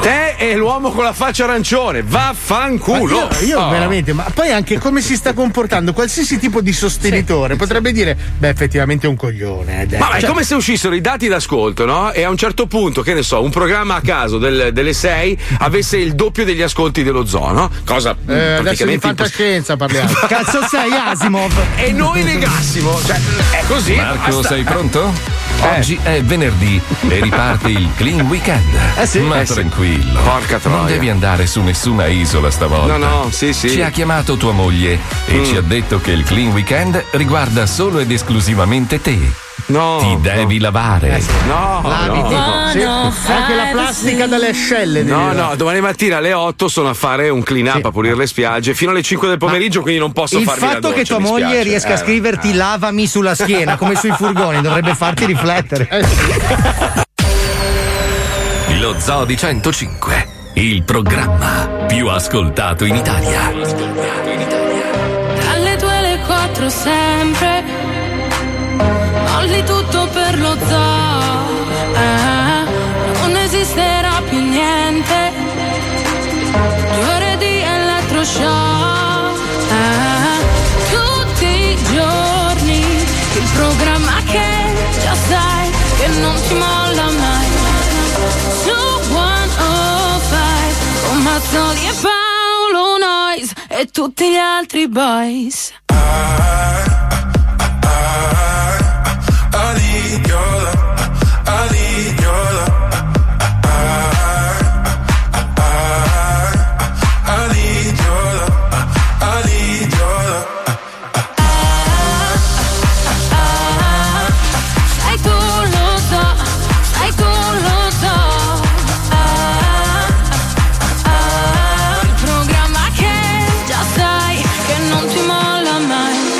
te è l'uomo con la faccia arancione, vaffanculo. Io, io oh. veramente, ma poi anche come si sta comportando qualsiasi tipo di sostenitore sì, potrebbe sì. dire, beh effettivamente è un coglione. Ma è come se uscissero i dati d'ascolto, no? E a un certo punto, che ne so, un programma a caso del, delle sei avesse il doppio degli ascolti dello zoo, no? Cosa eh, adesso di fantascienza parliamo. Cazzo sei Asimov. E noi negassimo, cioè è così. Marco, sta... sei pronto? Eh. Oggi è venerdì e riparte il Clean Weekend. Eh sì, ma eh tranquillo. Sì. Porca troia. Non devi andare su nessuna isola stavolta. No, no, sì, sì. Ci ha chiamato tua moglie e mm. ci ha detto che il Clean Weekend riguarda solo ed esclusivamente te. No, ti devi no. lavare. Eh, no, lavati. No, sì. no, anche la plastica dalle ascelle. No, dire. no, domani mattina alle otto sono a fare un clean up sì. a pulire le spiagge fino alle cinque del pomeriggio, ma quindi non posso farmi la doccia. Il fatto che tua moglie spiace. riesca eh, a scriverti eh. lavami sulla schiena come sui furgoni dovrebbe farti riflettere. Lo Zoo di centocinque, il programma più ascoltato in Italia. Ascoltato in Italia. Dalle due alle quattro sempre. Molli tutto per lo zoo, ah, non esisterà più niente. Due ore di elettroshock, ah, tutti i giorni. Il programma che già sai che non ti molla mai. Su centocinque con Mazzoli e Paolo Noisi e tutti gli altri boys. Programma che già sai che non ti molla mai.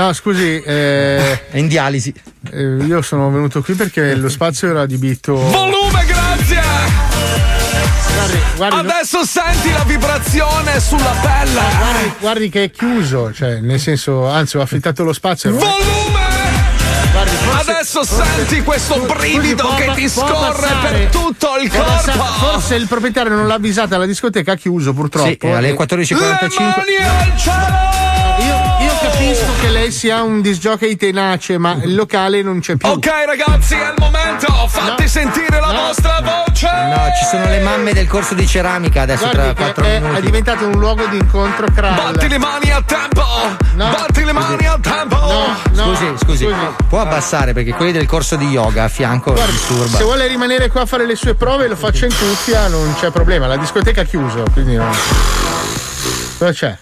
No, scusi, eh, è in dialisi. Eh, io sono venuto qui perché lo spazio era adibito. Volume, grazie! Guardi, guardi, adesso no... senti la vibrazione sulla pelle. Guardi, guardi che è chiuso, cioè, nel senso, anzi, ho affittato lo spazio. Volume! Guardi, forse, adesso forse, senti questo forse, brivido forse può, che ti scorre passare, per tutto il corpo. Passare, forse il proprietario non l'ha avvisata, la discoteca ha chiuso purtroppo. Sì, alle quattordici e quarantacinque. Le mani al cielo! Capisco che lei sia un disc jockey tenace, ma il locale non c'è più. Ok ragazzi, è il momento, fatti no, sentire la no, vostra voce. No, ci sono le mamme del corso di ceramica adesso. Guardi, tra quattro è, minuti è diventato un luogo di incontro crawl. Batti le mani a tempo, no, batti le mani a tempo. No, no, scusi, scusi, scusi, può abbassare perché quelli del corso di yoga a fianco guardi, disturba. Se vuole rimanere qua a fare le sue prove lo faccio in cuffia, non c'è problema, la discoteca è chiusa, quindi no. Cosa c'è?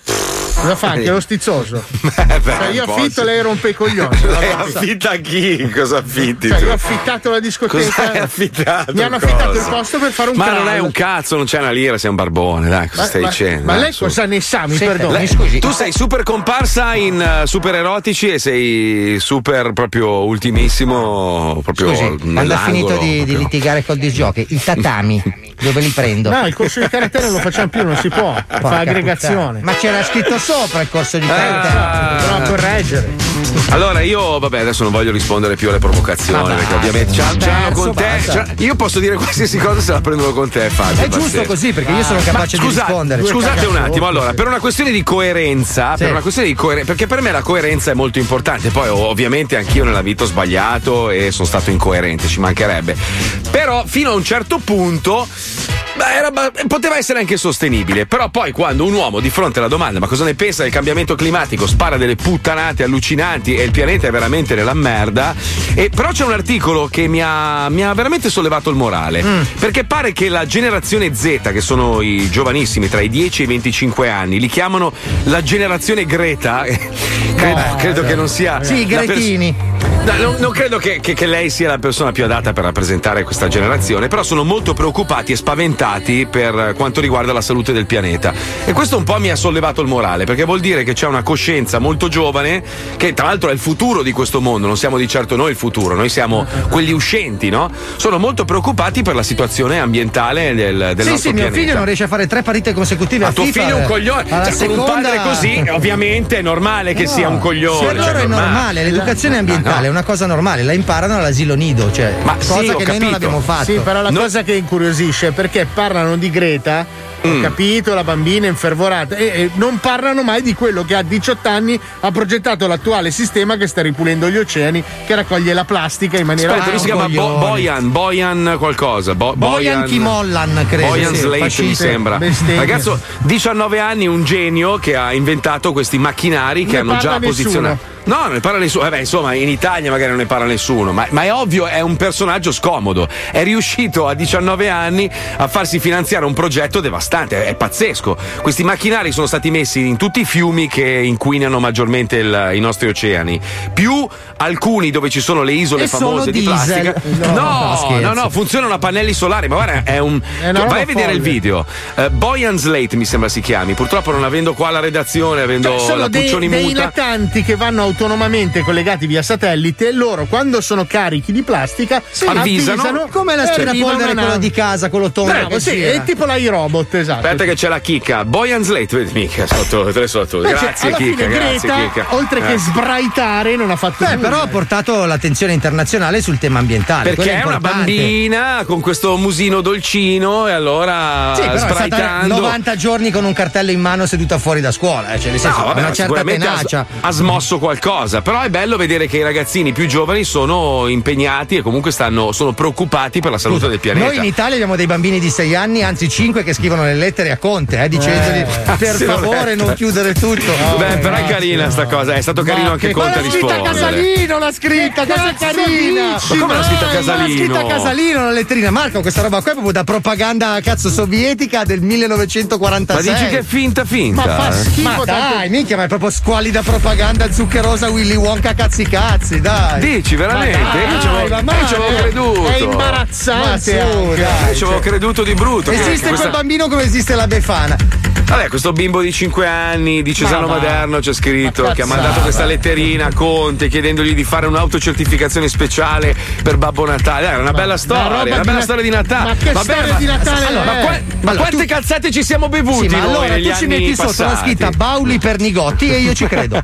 Cosa fa? Che è lo stizzoso. Beh, beh, cioè, io affitto, lei rompe i coglioni. Lei affitta chi? Cosa affitti? Cioè, io ho affittato la discoteca. Affittato mi hanno affittato cosa? Il posto per fare un ma crawl. Ma non è un cazzo, non c'è una lira, sei un barbone, dai, cosa ma, stai ma, dicendo? Ma lei su, cosa ne sa? Mi perdoni, scusi. Tu sei super comparsa in uh, super erotici e sei super proprio ultimissimo. Proprio scusi, quando ha finito di, proprio... di litigare col disgioco, i tatami. Dove li prendo? No, il corso di karate non lo facciamo più, non si può. Porca fa aggregazione. Puttana. Ma c'era scritto sopra il corso di karate. Ah, no, correggere. Allora io, vabbè, adesso non voglio rispondere più alle provocazioni, vabbè, perché ovviamente c'hanno c'ha con basta. te. C'ha, io posso dire qualsiasi cosa se la prendono con te, Fabio. È giusto così, perché io sono capace ma, di scusa, rispondere. Scusate un attimo, allora, per una questione di coerenza, sì. per una questione di coeren- perché per me la coerenza è molto importante. Poi, ovviamente, anch'io nella vita ho sbagliato e sono stato incoerente, ci mancherebbe. Però fino a un certo punto. Beh, era, poteva essere anche sostenibile, però poi quando un uomo di fronte alla domanda ma cosa ne pensa del cambiamento climatico spara delle puttanate allucinanti e il pianeta è veramente nella merda, e, però c'è un articolo che mi ha, mi ha veramente sollevato il morale, mm. perché pare che la generazione Z, che sono i giovanissimi tra i dieci e i venticinque anni, li chiamano la generazione Greta, credo, no, credo no. che non sia sì, Gretini pers- no, non, non credo che, che, che lei sia la persona più adatta per rappresentare questa generazione, però sono molto preoccupati e spaventati per quanto riguarda la salute del pianeta, e questo un po' mi ha sollevato il morale, perché vuol dire che c'è una coscienza molto giovane che tra l'altro è il futuro di questo mondo, non siamo di certo noi il futuro, noi siamo quelli uscenti, no? Sono molto preoccupati per la situazione ambientale del, del sì, nostro sì, pianeta. Sì, mio figlio non riesce a fare tre partite consecutive a, a tuo FIFA, figlio è un coglione, cioè, seconda... con un padre così ovviamente è normale che no, sia un coglione, se loro cioè, è normale, normale. L'educazione ambientale ah, no. è una cosa normale, la imparano all'asilo nido, cioè ma cosa sì, che noi capito. non abbiamo fatto sì, però la no. cosa che incuriosisce è perché parlano di Greta, ho mm. capito, la bambina infervorata, e, e non parlano mai di quello che a diciotto anni ha progettato l'attuale sistema che sta ripulendo gli oceani, che raccoglie la plastica in maniera. Aspetta, lui si chiama Bo- Boyan, Boyan qualcosa. Bo- Boyan, Boyan Kimollan, credo. Boyan sì, Slat, mi sembra. Bestemmia. Ragazzo, diciannove anni, un genio che ha inventato questi macchinari che ne hanno già posizionato. No, non ne parla nessuno. Eh beh, insomma, in Italia magari non ne parla nessuno, ma, ma è ovvio, è un personaggio scomodo. È riuscito a diciannove anni a farsi finanziare un progetto devastante, è, è pazzesco. Questi macchinari sono stati messi in tutti i fiumi che inquinano maggiormente il, i nostri oceani, più alcuni dove ci sono le isole e famose di diesel. Plastica. No, no, no, no, funzionano a pannelli solari, ma guarda, è un. È vai a vedere folle. Il video. Uh, Boyan Slat mi sembra si chiami. Purtroppo non avendo qua la redazione, avendo cioè, la Puccioni dei, muta. Sono che vanno a autonomamente collegati via satellite, loro quando sono carichi di plastica si avvisano, avvisano come l'aspirapolvere quello di casa, quello tondo eh, sì, è tipo l'iRobot, esatto. Aspetta che c'è la chicca, Boyan Slat, vedi mica sotto, tre sotto. Beh, grazie chicca, grazie chicca. Oltre eh. che sbraitare non ha fatto Beh, nulla. Però ha portato l'attenzione internazionale sul tema ambientale. Perché è, è una bambina con questo musino dolcino e allora sì, sbraitando novanta giorni con un cartello in mano seduta fuori da scuola, eh, cioè nel senso, no, vabbè, una certa tenacia. Ha, ha smosso qualcosa. Cosa. Però è bello vedere che i ragazzini più giovani sono impegnati e comunque stanno sono preoccupati per la salute del pianeta. Noi in Italia abbiamo dei bambini di sei anni, anzi cinque, che scrivono le lettere a Conte, eh, dicendogli eh, per favore non chiudere tutto. Oh, beh, però è carina no. sta cosa, è stato carino ma anche Conte a rispondere. Ma l'ha scritta Casalino, l'ha scritta, cosa carina. Amici, ma come l'ha scritta Casalino? L'ha scritta Casalino la letterina. Marco, questa roba qua è proprio da propaganda cazzo sovietica del millenovecentoquarantasei. Ma dici che è finta finta? Ma fa schifo. Ma dai, minchia, ma è proprio squallida propaganda zuccherosa. Willy Wonka cazzi cazzi, dai. Dici veramente? Dai, io ci avevo creduto. È imbarazzante. Io ci avevo creduto di brutto. Esiste quel questa... bambino come esiste la Befana. Vabbè, questo bimbo di cinque anni di Cesano ma, ma. Maderno, c'è scritto, ma che ha mandato questa letterina a Conte chiedendogli di fare un'autocertificazione speciale per Babbo Natale. Era una ma, bella storia, una bella na- storia di Natale. Ma che Vabbè, storia ma, di Natale? Allora, ma, qua, ma allora, quante tu... calzate ci siamo bevuti? Sì, ma allora tu ci metti passati. Sotto la scritta Bauli per Nigotti e io ci credo.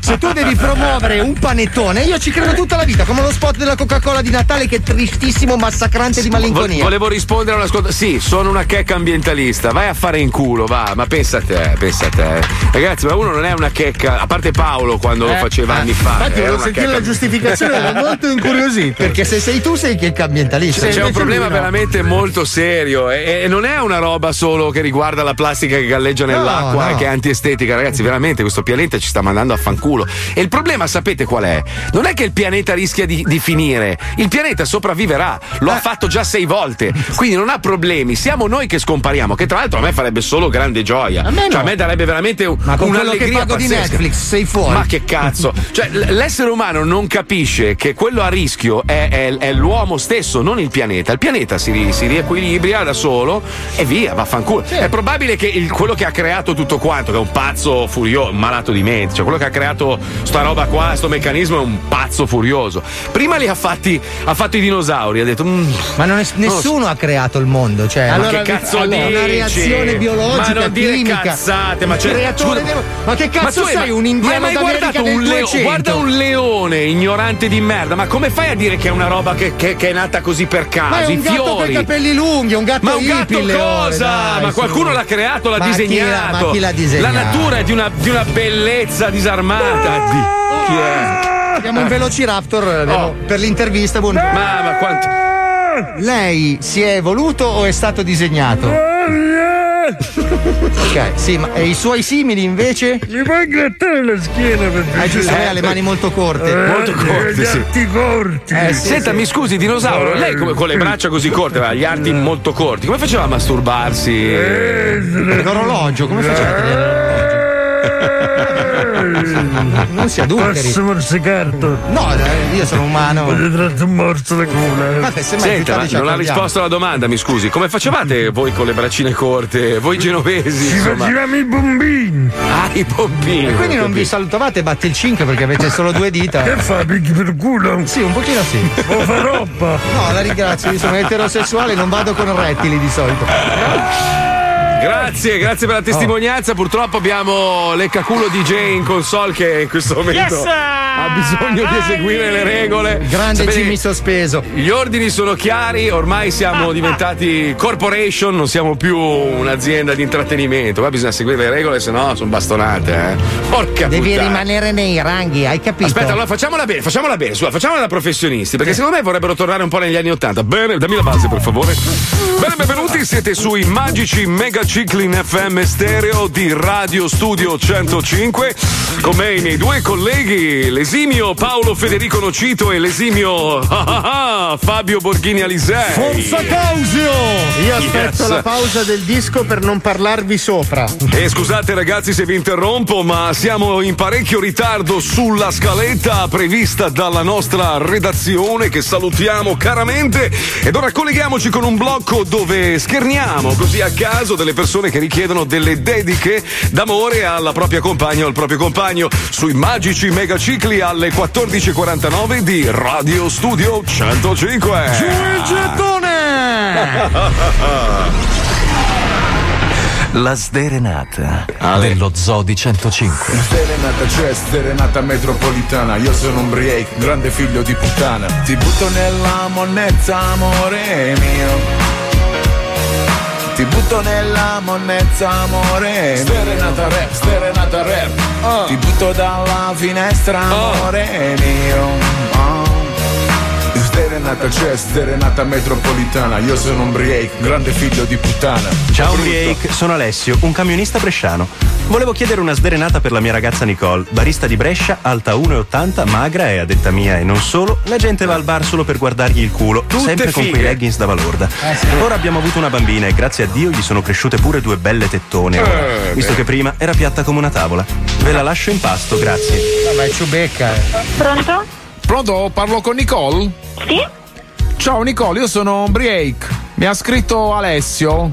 Se tu devi promuovere un panettone, io ci credo tutta la vita, come lo spot della Coca-Cola di Natale che è tristissimo, massacrante, sì, di malinconia. Vo- volevo rispondere a una scuola. Sì, sono una checca ambientalista, vai a fare in culo, va, ma pensa a te, pensa a te. Ragazzi, ma uno non è una checca, a parte Paolo quando eh, lo faceva eh, anni fa. Infatti volevo sentire la giustificazione, ero molto incuriosito. Perché se sei tu sei checca ambientalista. Cioè, c'è un problema veramente molto serio e, e non è una roba solo che riguarda la plastica che galleggia nell'acqua, no, no. Che è antiestetica, ragazzi, veramente questo pianeta ci sta mandando a fanculo. E il problema sapete qual è? Non è che il pianeta rischia di, di finire, il pianeta sopravviverà, lo eh. ha fatto già sei volte, quindi non ha problemi, siamo noi che scompariamo, che tra l'altro a me farebbe solo grande gioia, a me, no. Cioè, a me darebbe veramente un, ma con un'allegria che pago pazzesca. Di Netflix sei fuori, ma che cazzo, cioè l- l'essere umano non capisce che quello a rischio è, è, è l'uomo stesso, non il pianeta. Il pianeta si, ri- si riequilibra da solo e via, vaffanculo. Sì. È probabile che il, quello che ha creato tutto quanto, che è un pazzo furioso, un malato di mente, cioè quello che ha creato sta roba qua, sto meccanismo, è un pazzo furioso. Prima li ha fatti, ha fatto i dinosauri, ha detto mm, ma non è, nessuno non ha creato il mondo, cioè ma allora, che cazzo allora, dici? Una reazione biologica, ma non dire chimica. Cazzate, ma, cioè, scusa, de... ma che cazzo ma tu, sei ma, un indiano d'America del duecento? Guarda un leone ignorante di merda, ma come fai a dire che è una roba che, che, che è nata così per caso? Ma è un I gatto fiori. Con i capelli lunghi, un gatto, ma un gatto hippie, cosa? Dai, ma qualcuno su. L'ha creato, l'ha ma disegnato. Chi la, ma chi l'ha disegnato? La natura è di una, di una bellezza disarmata. Ah! Di... Chi è? Abbiamo un velociraptor oh. per l'intervista. Buon... Ma, ma quanto... Lei si è evoluto o è stato disegnato? Ok, sì, ma e i suoi simili invece? Mi puoi grattare la schiena per ah, giusto, lei ha le mani molto corte. Eh, molto corte, sì. Arti corti. Eh, sì, senta, sì. Mi scusi, dinosauro, lei come, con le braccia così corte, aveva gli arti molto corti. Come faceva a masturbarsi? Eh, l'orologio, come faceva a tenere l'orologio? Non si adulteri. Posso morsicarto? No, io sono umano. Ho tratto un morso da culo. Vabbè, senta, ma non ha risposto alla domanda, mi scusi. Come facevate voi con le braccine corte? Voi genovesi? Ci facevamo i bombini. Ah, i bombini. E quindi non vi salutavate batti il cinque perché avete solo due dita. Che fa, picchi per culo? Sì, un pochino sì. O fa roba. No, la ringrazio, io sono eterosessuale, non vado con rettili di solito. Grazie, grazie per la testimonianza. Oh. Purtroppo abbiamo Leccaculo D J in console che in questo momento yes! ha bisogno Ai! di eseguire le regole. Grande Sapete, Jimmy sospeso. Gli ordini sono chiari, ormai siamo ah, diventati ah. corporation, non siamo più un'azienda di intrattenimento. Qua bisogna seguire le regole, se no sono bastonate. Eh. Porca Devi puttana. rimanere nei ranghi, hai capito? Aspetta, allora facciamola bene, facciamola bene, sulla, facciamola da professionisti, perché eh. secondo me vorrebbero tornare un po' negli anni ottanta. Bene, dammi la base per favore. Bene, benvenuti, siete sui Magici Mega Ciclin F M Stereo di Radio Studio centocinque, con me i miei due colleghi, l'esimio Paolo Federico Nocito e l'esimio ah ah ah, Fabio Borghini Alisei. Forza Causio! Io aspetto yes. la pausa del disco per non parlarvi sopra. E scusate ragazzi se vi interrompo, ma siamo in parecchio ritardo sulla scaletta prevista dalla nostra redazione che salutiamo caramente, ed ora colleghiamoci con un blocco dove scherniamo così a caso delle persone che richiedono delle dediche d'amore alla propria compagna o al proprio compagno, sui Magici Megacicli alle quattordici e quarantanove di Radio Studio centocinque. Giù il gettone! La sderenata Ale. dello Zoo di centocinque. Sderenata c'è, cioè sderenata metropolitana. Io sono un break, grande figlio di puttana. Ti butto nella monnezza, amore mio. Ti butto nella monnezza, amore. Sderenata rap, sderenata rap. Oh. Ti butto dalla finestra, amore oh. mio. Oh. Sderenata c'è, sderenata metropolitana. Io sono un break, grande figlio di puttana. Ciao break, sono Alessio, un camionista bresciano. Volevo chiedere una sderenata per la mia ragazza Nicole, barista di Brescia, alta uno e ottanta, magra e a detta mia e non solo, la gente va al bar solo per guardargli il culo, Tutte sempre fighe. con quei leggings da balorda. Eh sì. Ora abbiamo avuto una bambina e grazie a Dio gli sono cresciute pure due belle tettone, eh, visto beh. che prima era piatta come una tavola. Ve la lascio in pasto, grazie. Vabbè, ciubecca. Eh. Pronto? Pronto? Parlo con Nicole? Sì. Ciao Nicole, io sono Briake. Mi ha scritto Alessio,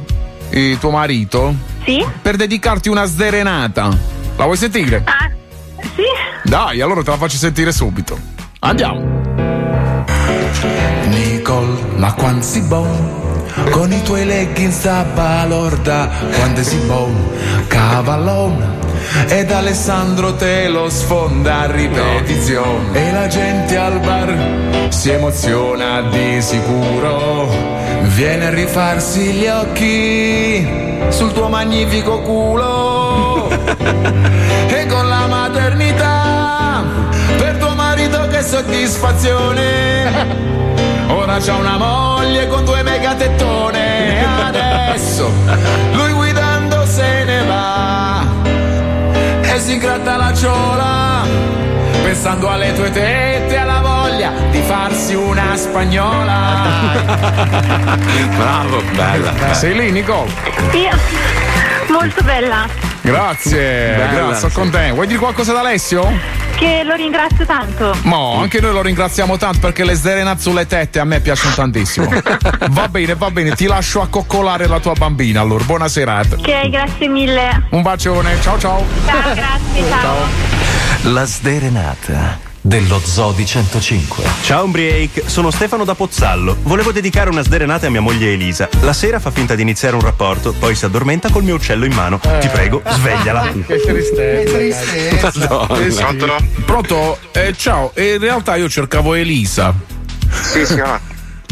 eh, tuo marito. Sì? Per dedicarti una serenata. La vuoi sentire? Ah, sì. Dai, allora te la faccio sentire subito. Andiamo. Nicole, la quanzi bon, con i tuoi leggings a balorda, quando si bon, cavallona, ed Alessandro te lo sfonda a ripetizione, e la gente al bar si emoziona di sicuro, viene a rifarsi gli occhi sul tuo magnifico culo, e con la maternità per tuo marito che soddisfazione, ora c'ha una moglie con due mega tettone, adesso lui guidando se ne va e si gratta la ciola pensando alle tue tette, alla voglia di farsi una spagnola. Bravo, bella, bella. Sei lì, Nicole? Sì, molto bella. Grazie, bella, grazie, sono contento. Vuoi dire qualcosa ad Alessio? Che lo ringrazio tanto. No, anche noi lo ringraziamo tanto perché le serenate sulle tette a me piacciono tantissimo. Va bene, va bene, ti lascio accoccolare la tua bambina, allora, buona serata. Ok, grazie mille. Un bacione, ciao ciao. Ciao, grazie, ciao. Ciao. La serenata dello Zoo di centocinque. Ciao Umbriake, sono Stefano da Pozzallo. Volevo dedicare una sderenata a mia moglie Elisa. La sera fa finta di iniziare un rapporto, poi si addormenta col mio uccello in mano. Eh. Ti prego, svegliala. Che tristezza. Che tristezza. Madonna. Pronto? Eh, ciao, in realtà io cercavo Elisa. Sì, signora.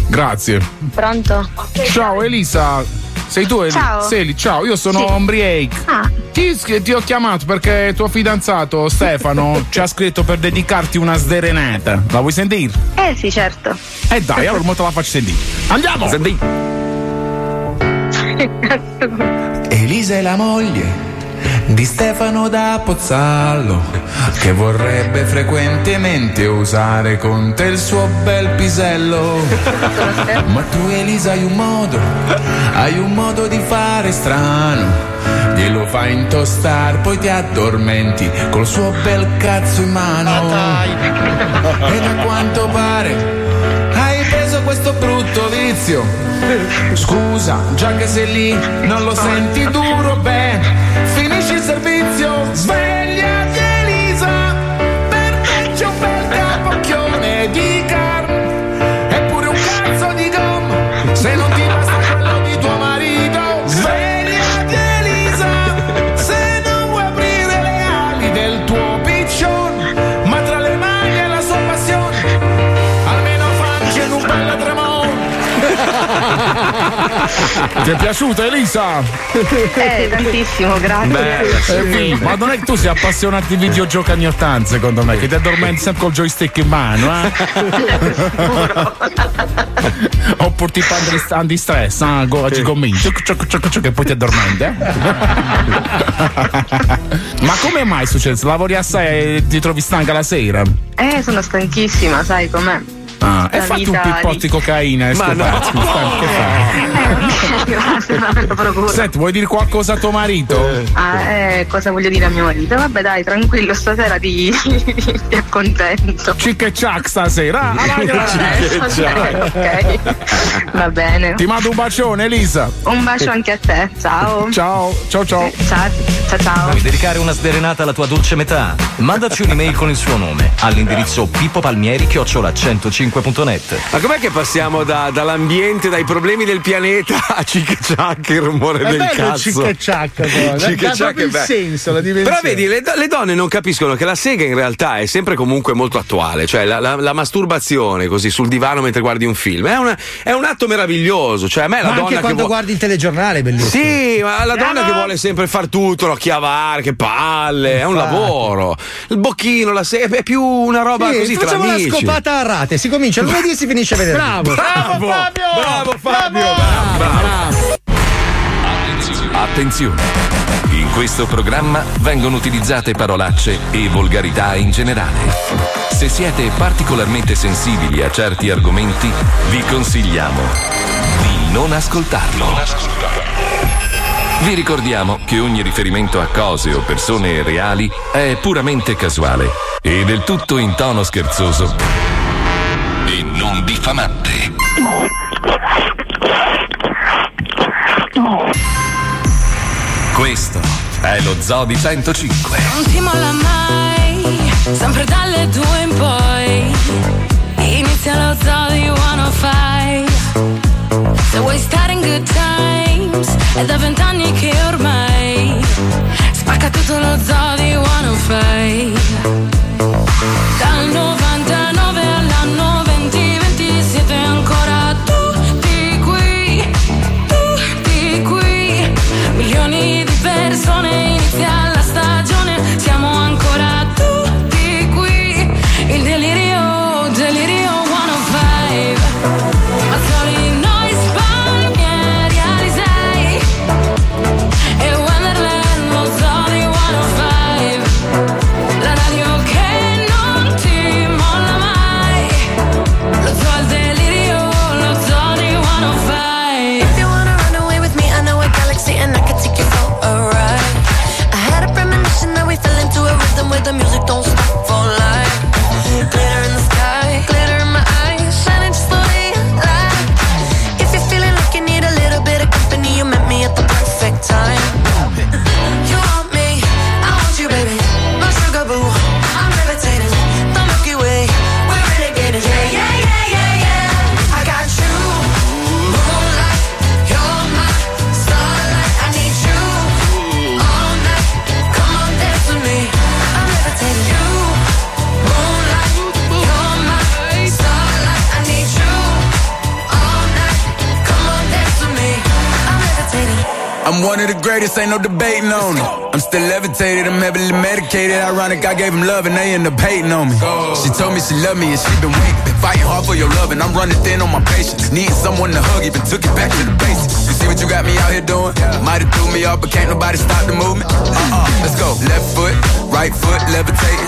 Grazie. Pronto? Ciao Elisa. Sei tu Elisa? Ciao. Sei, ciao, io sono sì. Umbriake. Ah. Ti, ti ho chiamato perché tuo fidanzato Stefano ci ha scritto per dedicarti una sderenata. La vuoi sentire? Eh sì, certo. E eh dai, allora mo te la faccio sentire. Andiamo! Senti. Elisa è la moglie di Stefano da Pozzallo, che vorrebbe frequentemente usare con te il suo bel pisello. Ma tu Elisa hai un modo, hai un modo di fare strano, glielo fai intostar, poi ti addormenti col suo bel cazzo in mano. E da quanto pare hai preso questo brutto vizio. Scusa, già che sei lì non lo senti duro, beh, finisci il servizio, svegliati Elisa, per te c'è un bel capocchione di carne e pure un cazzo di gomma, se non ti basta quello di tuo marito, svegliati Elisa, se non vuoi aprire le ali del tuo piccione, ma tra le mani e la sua passione, almeno facci un bel tremore. Ti è piaciuta Elisa? Eh, tantissimo, grazie. Beh, ma non è che tu sei appassionato di videogiochi ogni tanto, secondo me, che ti addormenti sempre col joystick in mano, eh? Oppure ti prendi antistress, ah, go, sì. Che poi ti addormenti, eh? Ma come mai è successo? Lavori assai e ti trovi stanca la sera? Eh, sono stanchissima, sai com'è. Ah, e fatti un pippotto di cocaina e sto cazzo. Senti, vuoi dire qualcosa a tuo marito? Ah, eh, cosa voglio dire a mio marito? Vabbè dai, tranquillo, stasera ti, ti accontento. Cic e ciac stasera. Ah, grazie. Ok, va bene. Ti mando un bacione Elisa. Un bacio anche a te, ciao. Ciao, ciao ciao. Ciao, ciao, ciao. Vuoi dedicare una sderenata alla tua dolce metà? Mandaci un'email con il suo nome all'indirizzo Pippo Palmieri chiocciola centocinque. Ma com'è che passiamo da, dall'ambiente, dai problemi del pianeta a cic-ciac, il rumore è del bello cazzo? È bello cic-ciac, il senso, la dimensione. Però vedi, le, le donne non capiscono che la sega in realtà è sempre comunque molto attuale, cioè la, la, la masturbazione così sul divano mentre guardi un film è, una, è un atto meraviglioso, cioè a me la ma donna anche quando che vuo... guardi il telegiornale è bellissimo. Sì, ma la donna ah, che vuole sempre far tutto, l'occhiavare, che palle, infatti. È un lavoro, il bocchino, la sega è più una roba sì, così tra amici. Facciamo una scopata a rate, si comincia lunedì e si finisce venerdì. Bravo, bravo, bravo Fabio! Bravo Fabio! Bravo, bravo. Bravo. Attenzione. Attenzione! In questo programma vengono utilizzate parolacce e volgarità in generale. Se siete particolarmente sensibili a certi argomenti, vi consigliamo di non ascoltarlo. Non ascoltarlo. Vi ricordiamo che ogni riferimento a cose o persone reali è puramente casuale e del tutto in tono scherzoso e non diffamante. Questo è lo Zoo di centocinque. Non ti molla mai, sempre dalle due in poi. Inizia lo Zoo di centocinque. Se vuoi stare in good times, è da vent'anni che ormai spacca tutto lo Zoo di centocinque. Dal novantanove all'anno venti venti siete ancora tutti qui, tutti qui. Milioni di persone, inizia la stagione, siamo ancora tutti qui. Il delirio, delirio centocinque. Mazzoli, Noisi, Palmieri, Risei e Wender, lo Zoo di centocinque. La radio che non ti molla mai, lo Zoo al delirio, lo Zoo di centocinque. If you wanna run away with me, I know a galaxy and I can take you for a ride. I had a premonition that we fell into a rhythm where the music don't stop for life. Glitter in the sky, glitter in my eyes, shining just the way I like. If you're feeling like you need a little bit of company, you met me at the perfect time. You want me, I want you, baby. My sugar boo, I'm levitating. The Milky Way, we're renegading. Yeah, yeah, yeah, yeah, yeah. I got you, moonlight. You're my starlight. I need you all night. Come on, dance with me. I'm levitating. You, moonlight. You're my starlight. I need you all night. Come on, dance with me. I'm levitating. I'm one of the greatest, ain't no debating on it. I'm still levitated, I'm heavily medicated. Ironic, I gave them love and they end up hating on me. She told me she loved me and she been waiting. Been fighting hard for your love and I'm running thin on my patience. Needing someone to hug, even took it back to the basics. You see what you got me out here doing? Might have threw me off, but can't nobody stop the movement. Uh-uh, let's go. Left foot, right foot, levitating.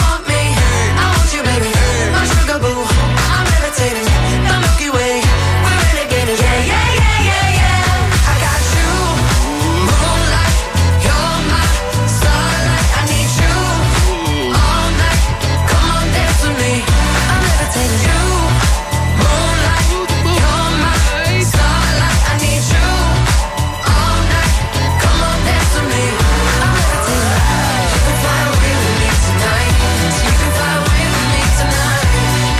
want me, I want you, baby. My sugar boo, I'm levitating. The Milky Way, we're renegading. Yeah, yeah, yeah, yeah, yeah. I got you, moonlight. You're my starlight. I need you all night. Come on, dance with me. I'm levitating. You, moonlight. You're my starlight. I need you all night. Come on, dance with me. I'm levitating. You can fly away with me tonight. You can fly away with me tonight.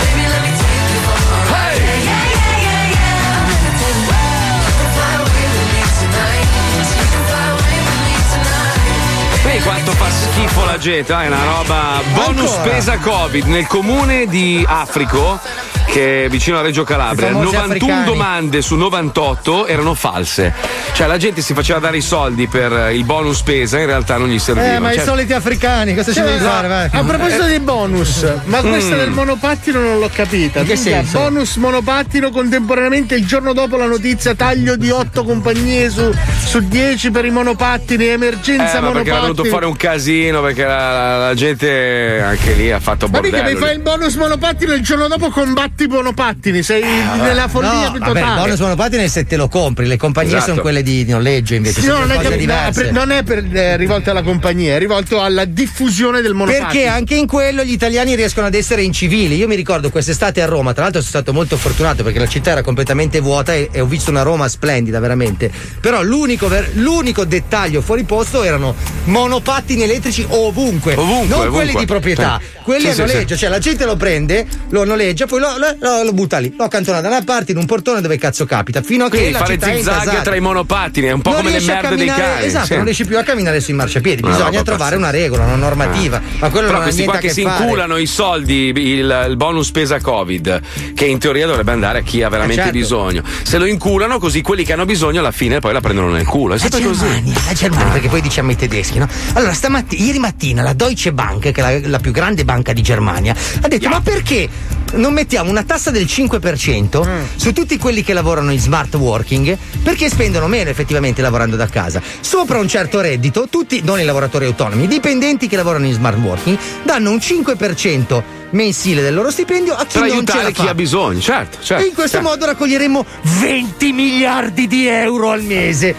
Baby, let me take you for a ride. Yeah, yeah, yeah, yeah, yeah. I'm levitating. You can fly away with me tonight. You can fly away with me tonight. Vedi quanto fa schifo la gente, ah, è una roba. Bonus Ancora? Spesa Covid nel comune di Africo, che è vicino a Reggio Calabria, I famosi novantuno africani. domande su novantotto erano false. Cioè la gente si faceva dare i soldi per il bonus spesa, in realtà non gli serviva. Eh, ma cioè... i soliti africani, cosa ci devi fare? Vai. A proposito eh. dei bonus, ma questa mm. del monopattino non l'ho capita. In che senso? Bonus monopattino contemporaneamente il giorno dopo la notizia, taglio di otto compagnie su, su dieci per i monopattini, emergenza eh, ma monopattini. Perché era venuto fuori un casino, perché la, la, la gente anche lì ha fatto bordello. Ma mica mi fai il bonus monopattino il giorno dopo combatti i monopattini, sei eh, nella follia no, totale. Vabbè, il bonus monopattini è se te lo compri, le compagnie esatto. sono quelle di noleggio invece sì, sono non, cose diverse. Per, non è per, eh, rivolto alla compagnia, è rivolto alla diffusione del monopattino, perché anche in quello gli italiani riescono ad essere incivili. Io mi ricordo quest'estate a Roma, tra l'altro sono stato molto fortunato perché la città era completamente vuota e, e ho visto una Roma splendida veramente, però l'unico, ver, l'unico dettaglio fuori posto erano monopattini elettrici ovunque, ovunque non ovunque. Quelli di proprietà, sì. quelli sì, a noleggio, sì, cioè la gente lo prende, lo noleggia, poi lo, lo, lo butta lì, lo accantona da una parte in un portone dove cazzo capita, fino a che quindi la fare città zigzag è tra i monopattini. È un po' non come le merde dei cani. Esatto, sì. non riesci più a camminare sui marciapiedi. Bisogna no, no, trovare una regola, una normativa. Ah. Ma quello però non questi qua che si fare. Inculano i soldi, il, il bonus spesa Covid, che in teoria dovrebbe andare a chi ha veramente ah, certo. bisogno. Se lo inculano così, quelli che hanno bisogno alla fine poi la prendono nel culo. È la Germania, così. La Germania, perché poi diciamo i tedeschi, no? Allora, stamatt- ieri mattina la Deutsche Bank, che è la, la più grande banca di Germania, ha detto: yeah. ma perché non mettiamo una tassa del cinque per cento mm. su tutti quelli che lavorano in smart working? Perché spendono meno effettivamente lavorando da casa. Sopra un certo reddito, tutti, non i lavoratori autonomi, i dipendenti che lavorano in smart working danno un cinque per cento mensile del loro stipendio a chi per non aiutare ce la fa. Chi ha bisogno, certo, certo. E in questo certo. modo raccoglieremo venti miliardi di euro al mese eh.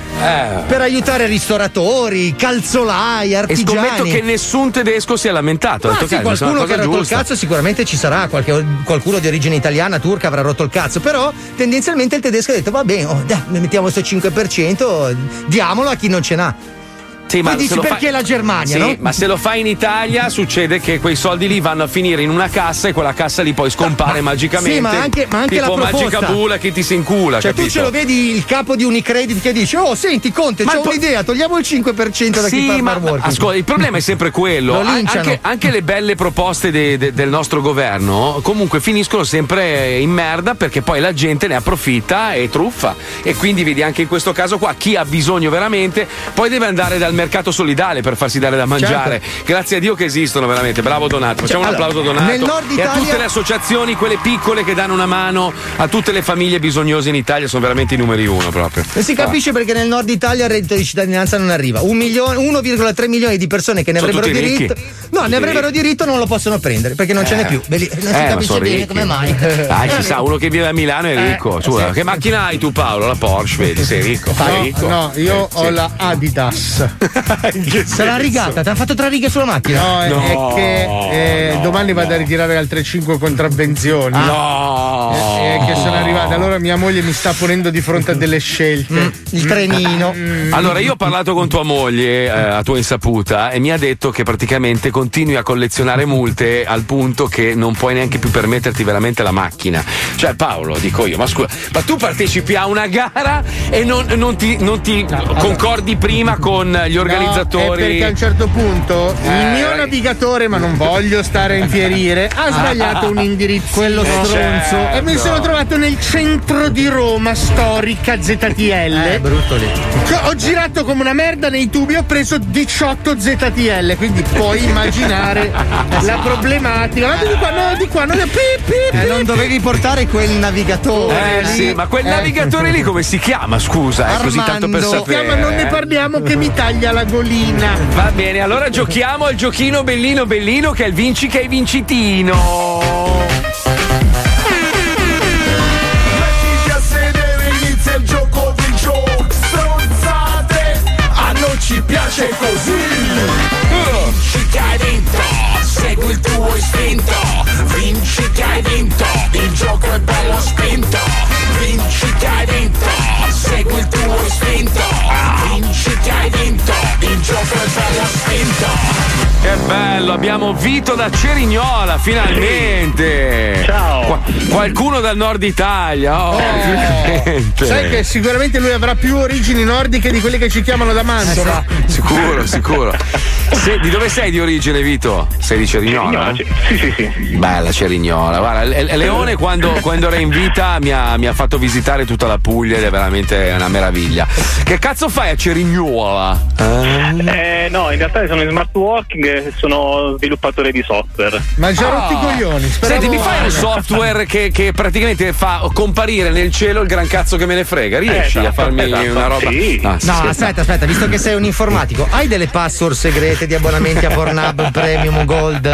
per aiutare ristoratori, calzolai, artigiani. E scommetto che nessun tedesco si è lamentato. Ma sì, qualcuno che ha rotto il cazzo sicuramente ci sarà, qualche, qualcuno di origine italiana, turca avrà rotto il cazzo, però tendenzialmente il tedesco ha detto va bene, oh, dai, mettiamo questo cinque per cento, diamolo a chi non ce n'ha. Sì, ma dici perché fa... la Germania, sì, no? Ma se lo fai in Italia succede che quei soldi lì vanno a finire in una cassa e quella cassa lì poi scompare ma, magicamente. Sì, ma anche, ma anche tipo la proposta. Magica bula che ti si incula. Cioè, capito? Tu ce lo vedi il capo di Unicredit che dice: oh, senti, Conte, ma c'ho po- un'idea, togliamo il cinque per cento da sì, chi fa il bar working. Ascolta, il problema è sempre quello. Anche, anche le belle proposte de, de, del nostro governo comunque finiscono sempre in merda, perché poi la gente ne approfitta e truffa. E quindi vedi anche in questo caso qua chi ha bisogno veramente poi deve andare dal mercato solidale per farsi dare da mangiare. Certo. Grazie a Dio che esistono veramente. Bravo Donato, facciamo allora, un applauso Donato nel Nord Italia... e a tutte le associazioni, quelle piccole che danno una mano a tutte le famiglie bisognose in Italia, sono veramente i numeri uno proprio. E si capisce ah. perché nel Nord Italia il reddito di cittadinanza non arriva. Un milione, uno virgola tre milioni di persone che ne sono avrebbero diritto. Ricchi. No, tutti ne avrebbero ricchi. diritto, non lo possono prendere perché non eh. ce n'è più. Non si eh, capisce bene ricchi. Come mai. Ah, ci sa, uno che vive a Milano è ricco. Eh, Scusa, sì. Che macchina hai tu Paolo? La Porsche, vedi, sei ricco. Sei ricco. No, no, io eh, ho sì. la Adidas. Se l'ha rigata, ti ha fatto tre righe sulla macchina. No, no è che eh, no, domani vado no. a ritirare altre cinque contravvenzioni. Ah. No, è, è che sono arrivata. Allora mia moglie mi sta ponendo di fronte a delle scelte. Mm, il trenino. Mm. Allora io ho parlato con tua moglie eh, a tua insaputa e mi ha detto che praticamente continui a collezionare multe al punto che non puoi neanche più permetterti veramente la macchina. Cioè Paolo, dico io, ma scusa, ma tu partecipi a una gara e non, non ti, non ti no, concordi allora. prima con gli organizzatori. No, è perché a un certo punto eh, il mio navigatore, ma non voglio stare a infierire, ha sbagliato un indirizzo, quello stronzo, certo. e mi sono trovato nel centro di Roma storica Z T L. Eh, brutto lì. Ho girato come una merda nei tubi, ho preso diciotto Z T L, quindi puoi immaginare la problematica. Ma di qua, no, di qua, non è... Pip, pip, eh, non dovevi portare quel navigatore. Eh, sì, ma quel eh. navigatore lì come si chiama, scusa? Armando. È così tanto per sapere. Si chiama, non ne parliamo che mi taglia la golina. Va bene, allora giochiamo al giochino bellino bellino che è il vinci che è vincitino. Mettiti a sedere, inizia il gioco di gioco. Stronzate, a noi ci piace così. Vinci che hai vinto, segui il tuo istinto. Vinci che hai vinto, il gioco è bello spinto. Vinci che hai vinto, segui il tuo istinto, vinci che hai vinto, il gioco è bello spinto. Che bello, abbiamo Vito da Cerignola, finalmente. Ciao. Qua- qualcuno dal Nord Italia, oh, eh, sai che sicuramente lui avrà più origini nordiche di quelle che ci chiamano da Mantova. Eh, sicuro, sicuro. Se, di dove sei di origine, Vito? Sei di Cerignola? Cerignola eh? Sì, sì, sì. Bella Cerignola. Guarda, Leone quando, quando era in vita mi ha, mi ha fatto visitare tutta la Puglia ed è veramente è una meraviglia. Che cazzo fai a Cerignola? Eh, eh no, in realtà sono in smart working e sono sviluppatore di software. Ma già ah. rotti i coglioni. Senti, mi fai un software che, che praticamente fa comparire nel cielo il gran cazzo che me ne frega. Riesci eh, esatto, a farmi esatto, una roba? Sì. No, no aspetta, aspetta, visto che sei un informatico, hai delle password segrete di abbonamenti a Pornhub Premium Gold?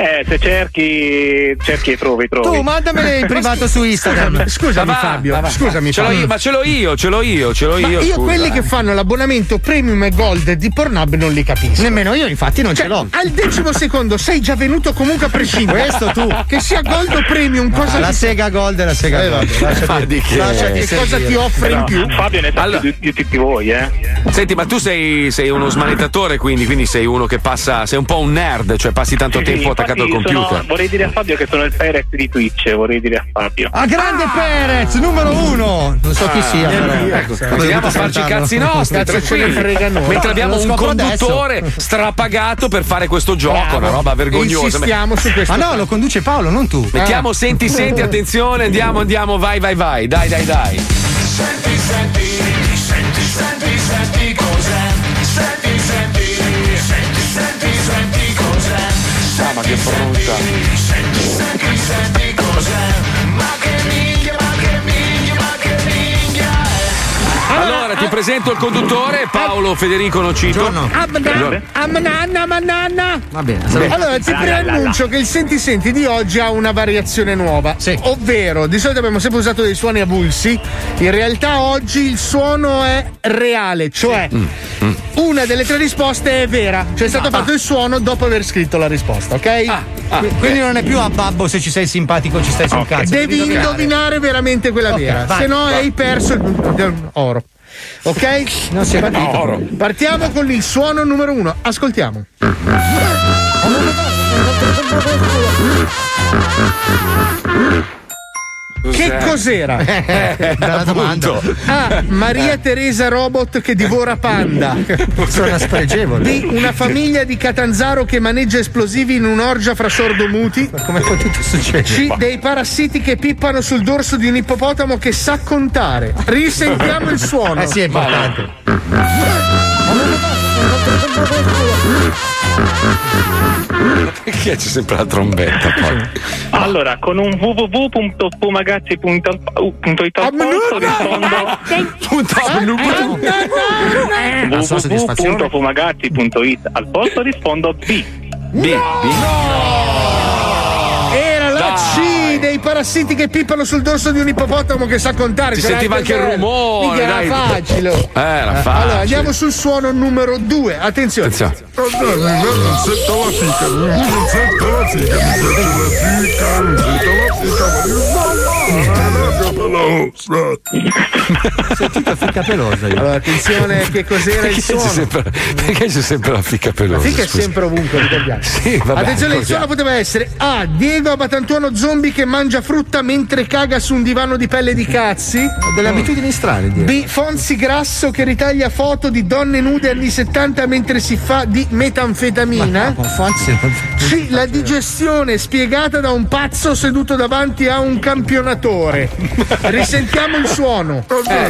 Eh, se cerchi, cerchi e trovi, trovi. Tu mandamele in privato su Instagram. Scusami, va, Fabio, va, va, scusami. Ce l'ho io, ma ce l'ho io, ce l'ho io, ce l'ho ma io. Io scusa. Quelli che fanno l'abbonamento Premium e Gold di Pornhub non li capisco. Nemmeno io, infatti, non cioè, ce l'ho. Al decimo secondo sei già venuto comunque a prescindere. Questo tu, che sia Gold o Premium, cosa no, la ti... Sega Gold e la Sega eh, Gold. Lasciati, che lasciati che cosa ti offre no, in più. Fabio ne sa allora. Di tutti voi, eh. Senti, ma tu sei, sei uno smanettatore, quindi, quindi sei uno che passa, sei un po' un nerd, cioè passi tanto sì, tempo sì, attaccato al computer. Sono, vorrei dire a Fabio che sono il Perez di Twitch, vorrei dire a Fabio. A grande ah! Perez, numero uno! Non so ah, chi sia, però. Ecco, proviamo a farci i cazzi nostri, tranquilli. Mentre abbiamo un conduttore adesso. strapagato per fare questo gioco, bravo. Una roba vergognosa. Insistiamo su questo. Ah no, lo conduce Paolo, non tu. Mettiamo ah. senti, senti, attenzione, andiamo, andiamo, vai, vai, vai. Dai, dai, dai. Senti, senti, senti, senti, senti cos'è. Senti, senti, senti, senti, senti cos'è. Senti, ah, ma che pronuncia. Senti, senti, senti cos'è. Ma che miglia, ma che miglia. Allora, allora ti presento presento il conduttore Paolo Federico Nocito. Amnanna, amnanna. Va bene. Allora ti preannuncio che il senti senti di oggi ha una variazione nuova, sì. Ovvero di solito abbiamo sempre usato dei suoni avulsi, in realtà oggi il suono è reale, cioè sì. mm. Mm. una delle tre risposte è vera, cioè è stato ah, fatto ah. il suono dopo aver scritto la risposta, ok? Ah, ah, quindi okay. non è più a babbo se ci sei simpatico ci stai sul okay. cazzo. Devi indovinare, indovinare veramente quella okay, vera, vai, se no vai. hai perso il oro. Ok? Non si è partito. Oro. Partiamo con il suono numero uno. Ascoltiamo. Che cos'era? Eh, bella domanda. A. Maria Teresa Robot che divora panda. Sono spregevole. B. Una famiglia di Catanzaro che maneggia esplosivi in un'orgia fra sordomuti. Ma come è potuto succedere? C. Dei parassiti che pippano sul dorso di un ippopotamo che sa contare. Risentiamo il suono. Eh sì, è importante. Perché c'è sempre la trombetta poi? Allora, con un www punto pumagazzi punto it www punto pumagazzi punto it al posto rispondo B. B. Era la C. Dei parassiti che pippano sul dorso di un ippopotamo che sa contare. Si sentiva anche il rumore. Era facile. Eh, era facile. Allora andiamo sul suono numero due. Attenzione. Attenzione. Sentita fica pelosa. Io. Allora attenzione, che cos'era perché il suono? C'è sempre, perché c'è sempre la fica pelosa? La fica scusa. È sempre ovunque. Sì, vabbè, attenzione, il suono poteva essere A. Diego Abatantuono zombie che mangia frutta mentre caga su un divano di pelle di cazzi. Ho delle abitudini strane. Dio. B. Fonzi Grasso che ritaglia foto di donne nude anni settanta mentre si fa di metanfetamina. Ma, ma, Fonzi, non... C. La digestione spiegata da un pazzo seduto davanti a un campionatore. Risentiamo il suono. Eh.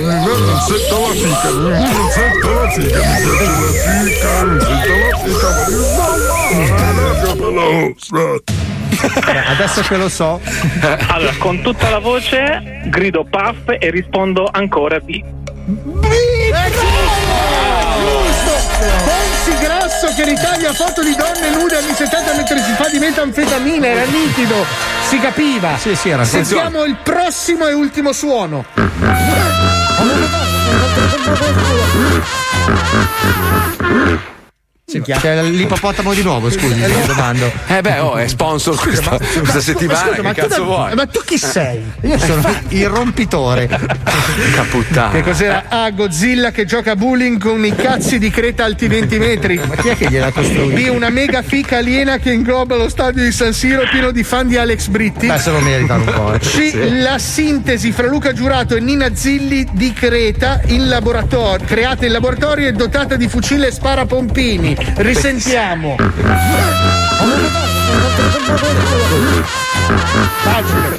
Adesso che lo so. Allora, con tutta la voce grido puff e rispondo ancora B. B. È giusto! Fonzi Grasso che ritaglia foto di donne nude anni settanta mentre si fa di metanfetamina, era nitido, si capiva. Sì, sì, era. Sentiamo il prossimo e ultimo suono. Sì, c'è l'ippopotamo di nuovo, scusi, mi domando. Eh beh, oh, è sponsor questa, scusa, questa settimana, scusa, che ma cazzo tu, vuoi? Ma tu chi sei? Io sono il rompitore. Caputtana. Che cos'era? A. Godzilla che gioca bowling con i cazzi di Creta alti venti metri. Ma chi è che gliela costruisce? B. Una mega fica aliena che ingloba lo stadio di San Siro pieno di fan di Alex Britti. Beh, se lo meritano un po'. Eh. C. Sì. La sintesi fra Luca Giurato e Nina Zilli di Creta in laboratorio, creata in laboratorio e dotata di fucile e sparapompini. Risentiamo.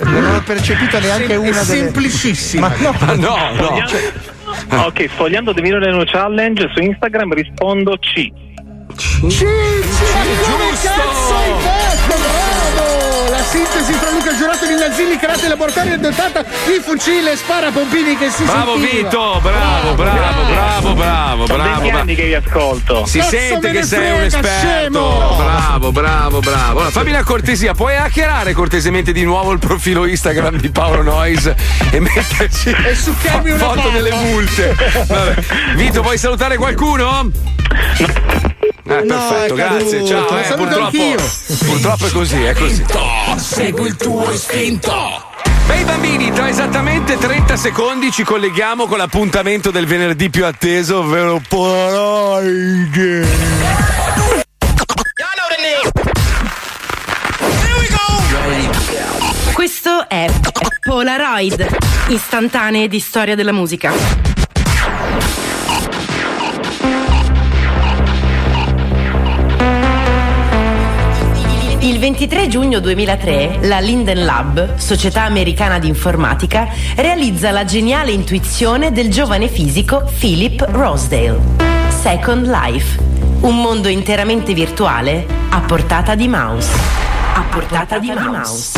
Non ho percepito neanche Sem- una delle... semplicissima. Ma no, ma no, no. Sfogliando... Cioè... Ok, sfogliando The Millennium Challenge su Instagram rispondo C. C, C, C, C. Sintesi tra Luca Giurato di Nazzilli, creata in laboratorio e dotata di fucile sparapompini che si bravo sentiva. Vito, bravo, bravo, bravo, bravo, bravo. Sono bravo, bravo. Anni che vi ascolto. Si Cazzo sente che sei frega, un esperto. Scemo. Bravo, bravo, bravo. Allora, fammi una cortesia, puoi hackerare cortesemente di nuovo il profilo Instagram di Paolo Noise e metterci e succhiarmi una foto delle multe. Vabbè. Vito, vuoi salutare qualcuno? Eh, no, perfetto, grazie, ciao. Eh, purtroppo, purtroppo è così, è così. Segui il tuo istinto. Bei bambini, tra esattamente trenta secondi ci colleghiamo con l'appuntamento del venerdì più atteso, ovvero Polaroid. Questo è Polaroid, istantanee di storia della musica. Il ventitré giugno duemilatré la Linden Lab, società americana di informatica, realizza la geniale intuizione del giovane fisico Philip Rosedale. Second Life, un mondo interamente virtuale a portata di mouse. A portata di mouse.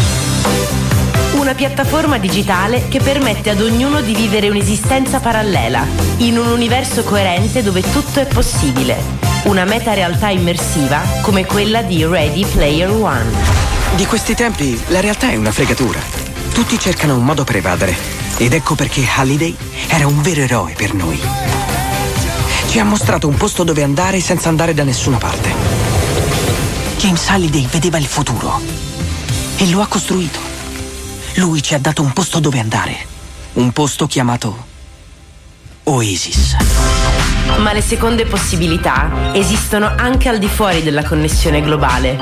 Una piattaforma digitale che permette ad ognuno di vivere un'esistenza parallela, in un universo coerente dove tutto è possibile. Una meta realtà immersiva come quella di Ready Player One. Di questi tempi la realtà è una fregatura. Tutti cercano un modo per evadere. Ed ecco perché Halliday era un vero eroe per noi. Ci ha mostrato un posto dove andare senza andare da nessuna parte. James Halliday vedeva il futuro e lo ha costruito. Lui ci ha dato un posto dove andare. Un posto chiamato Oasis. Ma le seconde possibilità esistono anche al di fuori della connessione globale.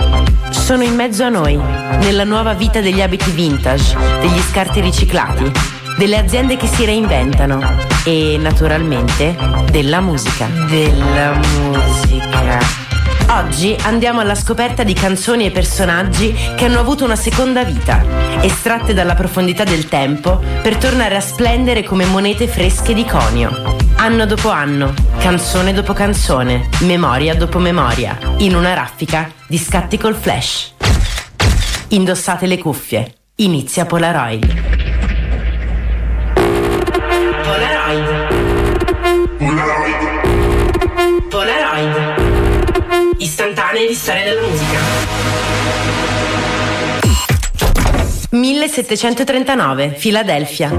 Sono in mezzo a noi, nella nuova vita degli abiti vintage, degli scarti riciclati, delle aziende che si reinventano e, naturalmente, della musica. Della musica. Oggi andiamo alla scoperta di canzoni e personaggi che hanno avuto una seconda vita, estratte dalla profondità del tempo per tornare a splendere come monete fresche di conio. Anno dopo anno, canzone dopo canzone, memoria dopo memoria, in una raffica di scatti col flash. Indossate le cuffie, inizia Polaroid. Polaroid. Polaroid. Polaroid. Istantanee di storia della musica. millesettecentotrentanove, Filadelfia.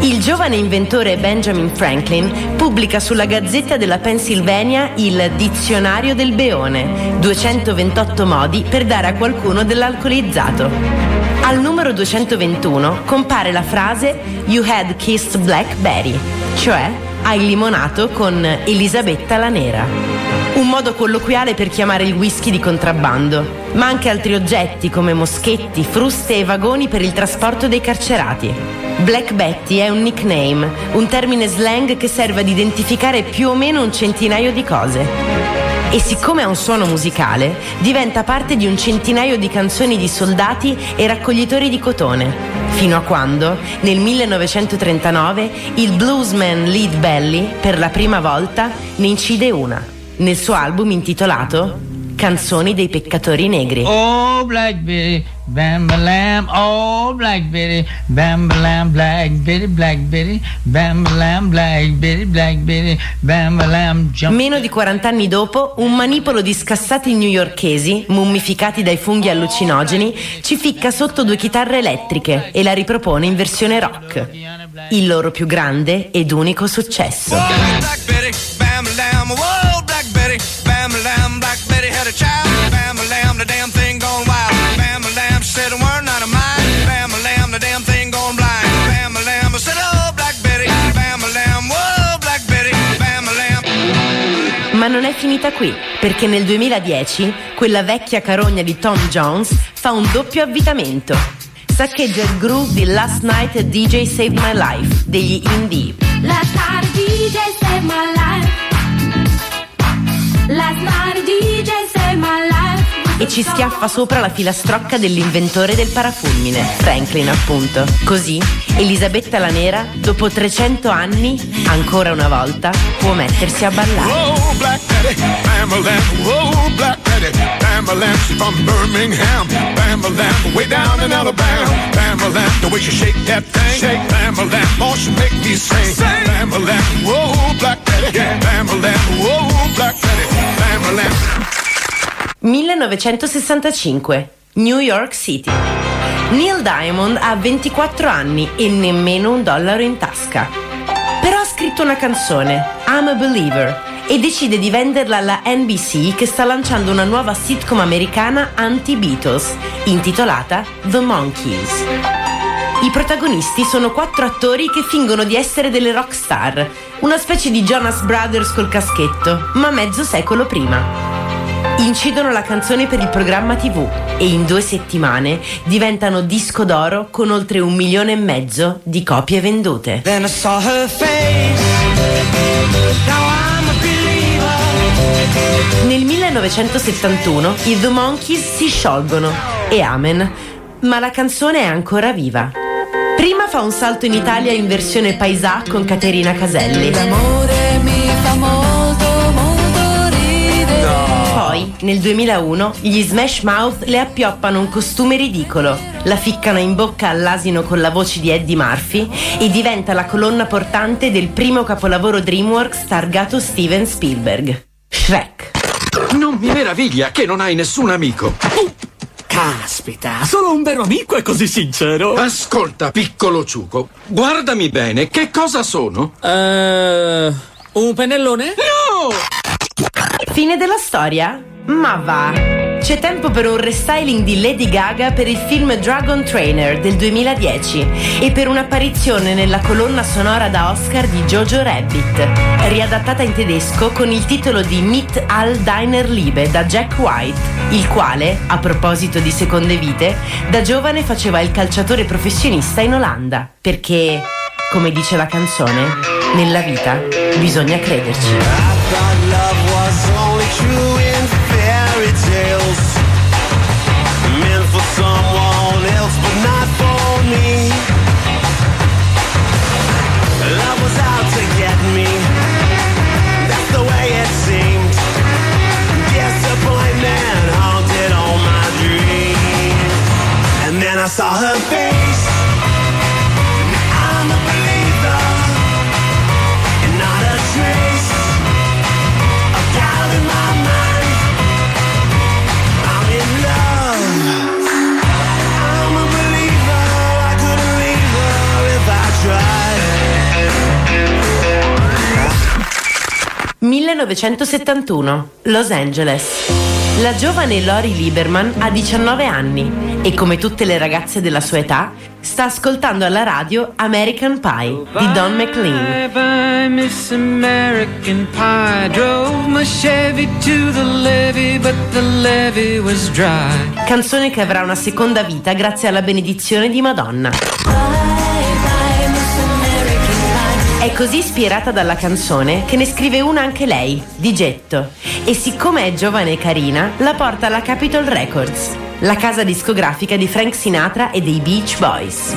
Il giovane inventore Benjamin Franklin pubblica sulla Gazzetta della Pennsylvania il Dizionario del Beone, duecentoventotto modi per dare a qualcuno dell'alcolizzato. Al numero duecentoventuno compare la frase "You had kissed Blackberry", cioè "hai limonato con Elisabetta la Nera". Un modo colloquiale per chiamare il whisky di contrabbando, ma anche altri oggetti come moschetti, fruste e vagoni per il trasporto dei carcerati. Black Betty è un nickname, un termine slang che serve ad identificare più o meno un centinaio di cose. E siccome ha un suono musicale, diventa parte di un centinaio di canzoni di soldati e raccoglitori di cotone. Fino a quando, nel millenovecentotrentanove, il bluesman Lead Belly, per la prima volta, ne incide una. Nel suo album intitolato Canzoni dei peccatori negri. Oh Blackberry, bam bam, oh Blackberry, bam bam, Blackberry, Blackberry, bam bam, Blackberry, Blackberry, bam bam. Meno di quaranta anni dopo, un manipolo di scassati newyorkesi, mummificati dai funghi allucinogeni, ci ficca sotto due chitarre elettriche e la ripropone in versione rock. Il loro più grande ed unico successo. Oh, Blackberry, bam bam, oh Blackberry, bam bam, Blackberry had a child, bam bam, the damn thing gone wild, bam bam, she said a word not a mine, bam bam, the damn thing gone blind, bam bam, I said oh Blackberry, bam bam, oh Blackberry, bam bam. Ma non è finita qui, perché nel duemiladieci quella vecchia carogna di Tom Jones fa un doppio avvitamento. Saccheggia il groove di Last Night a D J Saved My Life degli Indie. Last night a D J saved my life. Last night a D J saved my life. E ci schiaffa sopra la filastrocca dell'inventore del parafulmine, Franklin appunto. Così Elisabetta la Nera, dopo trecento anni, ancora una volta, può mettersi a ballare. Oh, Black Betty, I'm a lamb. Oh, Black Betty, I'm a lamb. She's from Birmingham. I'm a lamb, way down in Alabama. I'm a lamb, the way she shake that thing. Shake, I'm a lamb, oh, she make me sing. I'm a lamb, oh, Black Betty. I'm a lamb, oh, Black Betty. I'm a lamb. millenovecentosessantacinque, New York City. Neil Diamond ha ventiquattro anni e nemmeno un dollaro in tasca. Però ha scritto una canzone, I'm a Believer, e decide di venderla alla N B C, che sta lanciando una nuova sitcom americana anti-Beatles, intitolata The Monkees. I protagonisti sono quattro attori che fingono di essere delle rock star, una specie di Jonas Brothers col caschetto, ma mezzo secolo prima. Incidono la canzone per il programma tivù e in due settimane diventano disco d'oro con oltre un milione e mezzo di copie vendute. Then I saw her face. Now I... Nel millenovecentosettantuno i The Monkees si sciolgono, e amen, ma la canzone è ancora viva. Prima fa un salto in Italia in versione paesà con Caterina Caselli. L'amore mi fa molto molto ridere. Poi nel duemilauno gli Smash Mouth le appioppano un costume ridicolo, la ficcano in bocca all'asino con la voce di Eddie Murphy e diventa la colonna portante del primo capolavoro DreamWorks targato Steven Spielberg, Shrek. Non mi meraviglia che non hai nessun amico. Caspita, solo un vero amico è così sincero. Ascolta, piccolo ciuco, guardami bene, che cosa sono? Eh... Uh... Un pennellone? No! Fine della storia? Ma va! C'è tempo per un restyling di Lady Gaga per il film Dragon Trainer del duemiladieci e per un'apparizione nella colonna sonora da Oscar di Jojo Rabbit, riadattata in tedesco con il titolo di Mit all deiner Liebe da Jack White, il quale, a proposito di seconde vite, da giovane faceva il calciatore professionista in Olanda, perché, come dice la canzone, nella vita bisogna crederci. millenovecentosettantuno, Los Angeles. La giovane Lori Lieberman ha diciannove anni e, come tutte le ragazze della sua età, sta ascoltando alla radio American Pie di Don McLean. Bye bye Miss American Pie, drove my Chevy to the levee, but the levee was dry. Canzone che avrà una seconda vita grazie alla benedizione di Madonna. È così ispirata dalla canzone che ne scrive una anche lei, di getto, e siccome è giovane e carina, la porta alla Capitol Records, la casa discografica di Frank Sinatra e dei Beach Boys.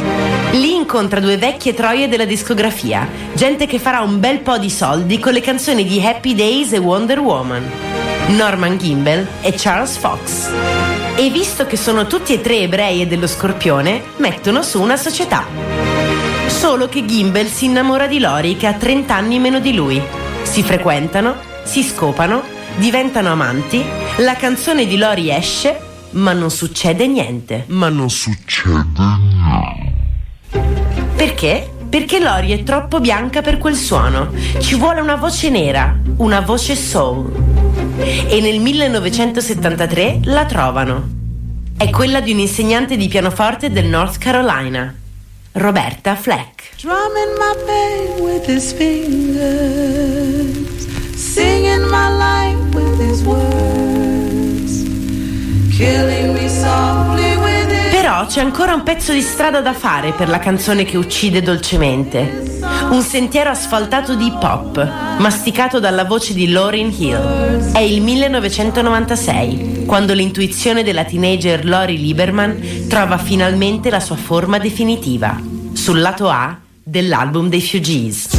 Lì incontra due vecchie troie della discografia, gente che farà un bel po' di soldi con le canzoni di Happy Days e Wonder Woman, Norman Gimbel e Charles Fox. E visto che sono tutti e tre ebrei e dello Scorpione, mettono su una società. Solo che Gimbel si innamora di Lori, che ha trenta anni meno di lui. Si frequentano, si scopano, diventano amanti, la canzone di Lori esce, ma non succede niente. Ma non succede niente. Perché? Perché Lori è troppo bianca per quel suono. Ci vuole una voce nera, una voce soul. E nel millenovecentosettantatré la trovano. È quella di un insegnante di pianoforte del North Carolina, Roberta Fleck. Drumming my pain with his fingers, singing my life with his words, killing me softly with his... Però c'è ancora un pezzo di strada da fare per la canzone che uccide dolcemente. Un sentiero asfaltato di pop, masticato dalla voce di Lauryn Hill. È il millenovecentonovantasei, quando l'intuizione della teenager Lori Lieberman trova finalmente la sua forma definitiva, sul lato A dell'album dei Fugees.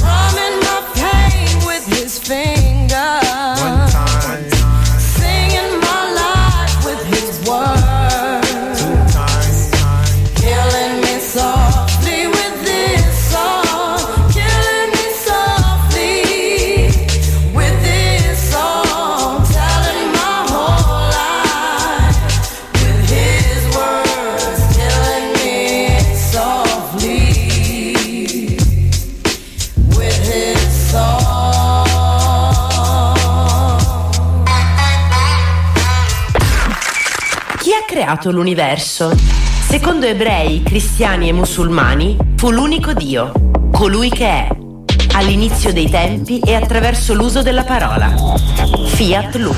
L'universo, secondo ebrei, cristiani e musulmani, fu l'unico Dio, colui che è, all'inizio dei tempi e attraverso l'uso della parola. Fiat lux,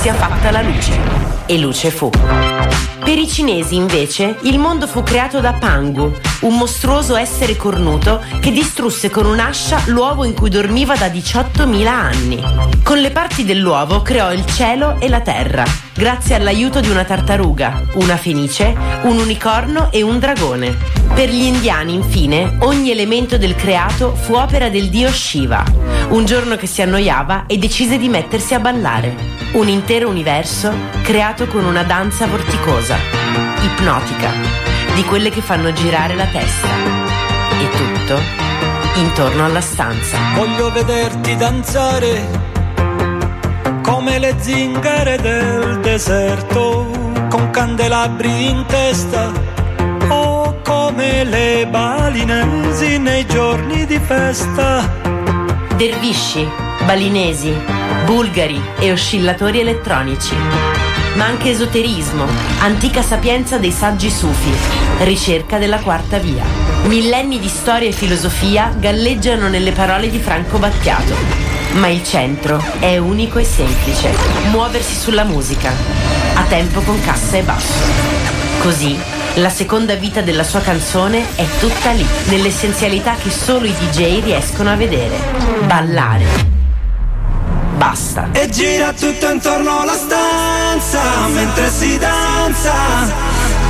sia fatta la luce, e luce fu. Per i cinesi, invece, il mondo fu creato da Pangu, un mostruoso essere cornuto che distrusse con un'ascia l'uovo in cui dormiva da diciottomila anni. Con le parti dell'uovo creò il cielo e la terra, grazie all'aiuto di una tartaruga, una fenice, un unicorno e un dragone. Per gli indiani, infine, ogni elemento del creato fu opera del dio Shiva, un giorno che si annoiava e decise di mettersi a ballare. Un intero universo creato con una danza vorticosa, ipnotica, di quelle che fanno girare la testa. E tutto intorno alla stanza. Voglio vederti danzare come le zingare del deserto, con candelabri in testa, o come le balinesi nei giorni di festa. Dervisci, balinesi, bulgari e oscillatori elettronici, ma anche esoterismo, antica sapienza dei saggi sufi, ricerca della quarta via. Millenni di storia e filosofia galleggiano nelle parole di Franco Battiato. Ma il centro è unico e semplice: muoversi sulla musica, a tempo con cassa e basso. Così, la seconda vita della sua canzone è tutta lì, nell'essenzialità che solo i D J riescono a vedere. Ballare. Basta. E gira tutto intorno alla stanza, mentre si danza,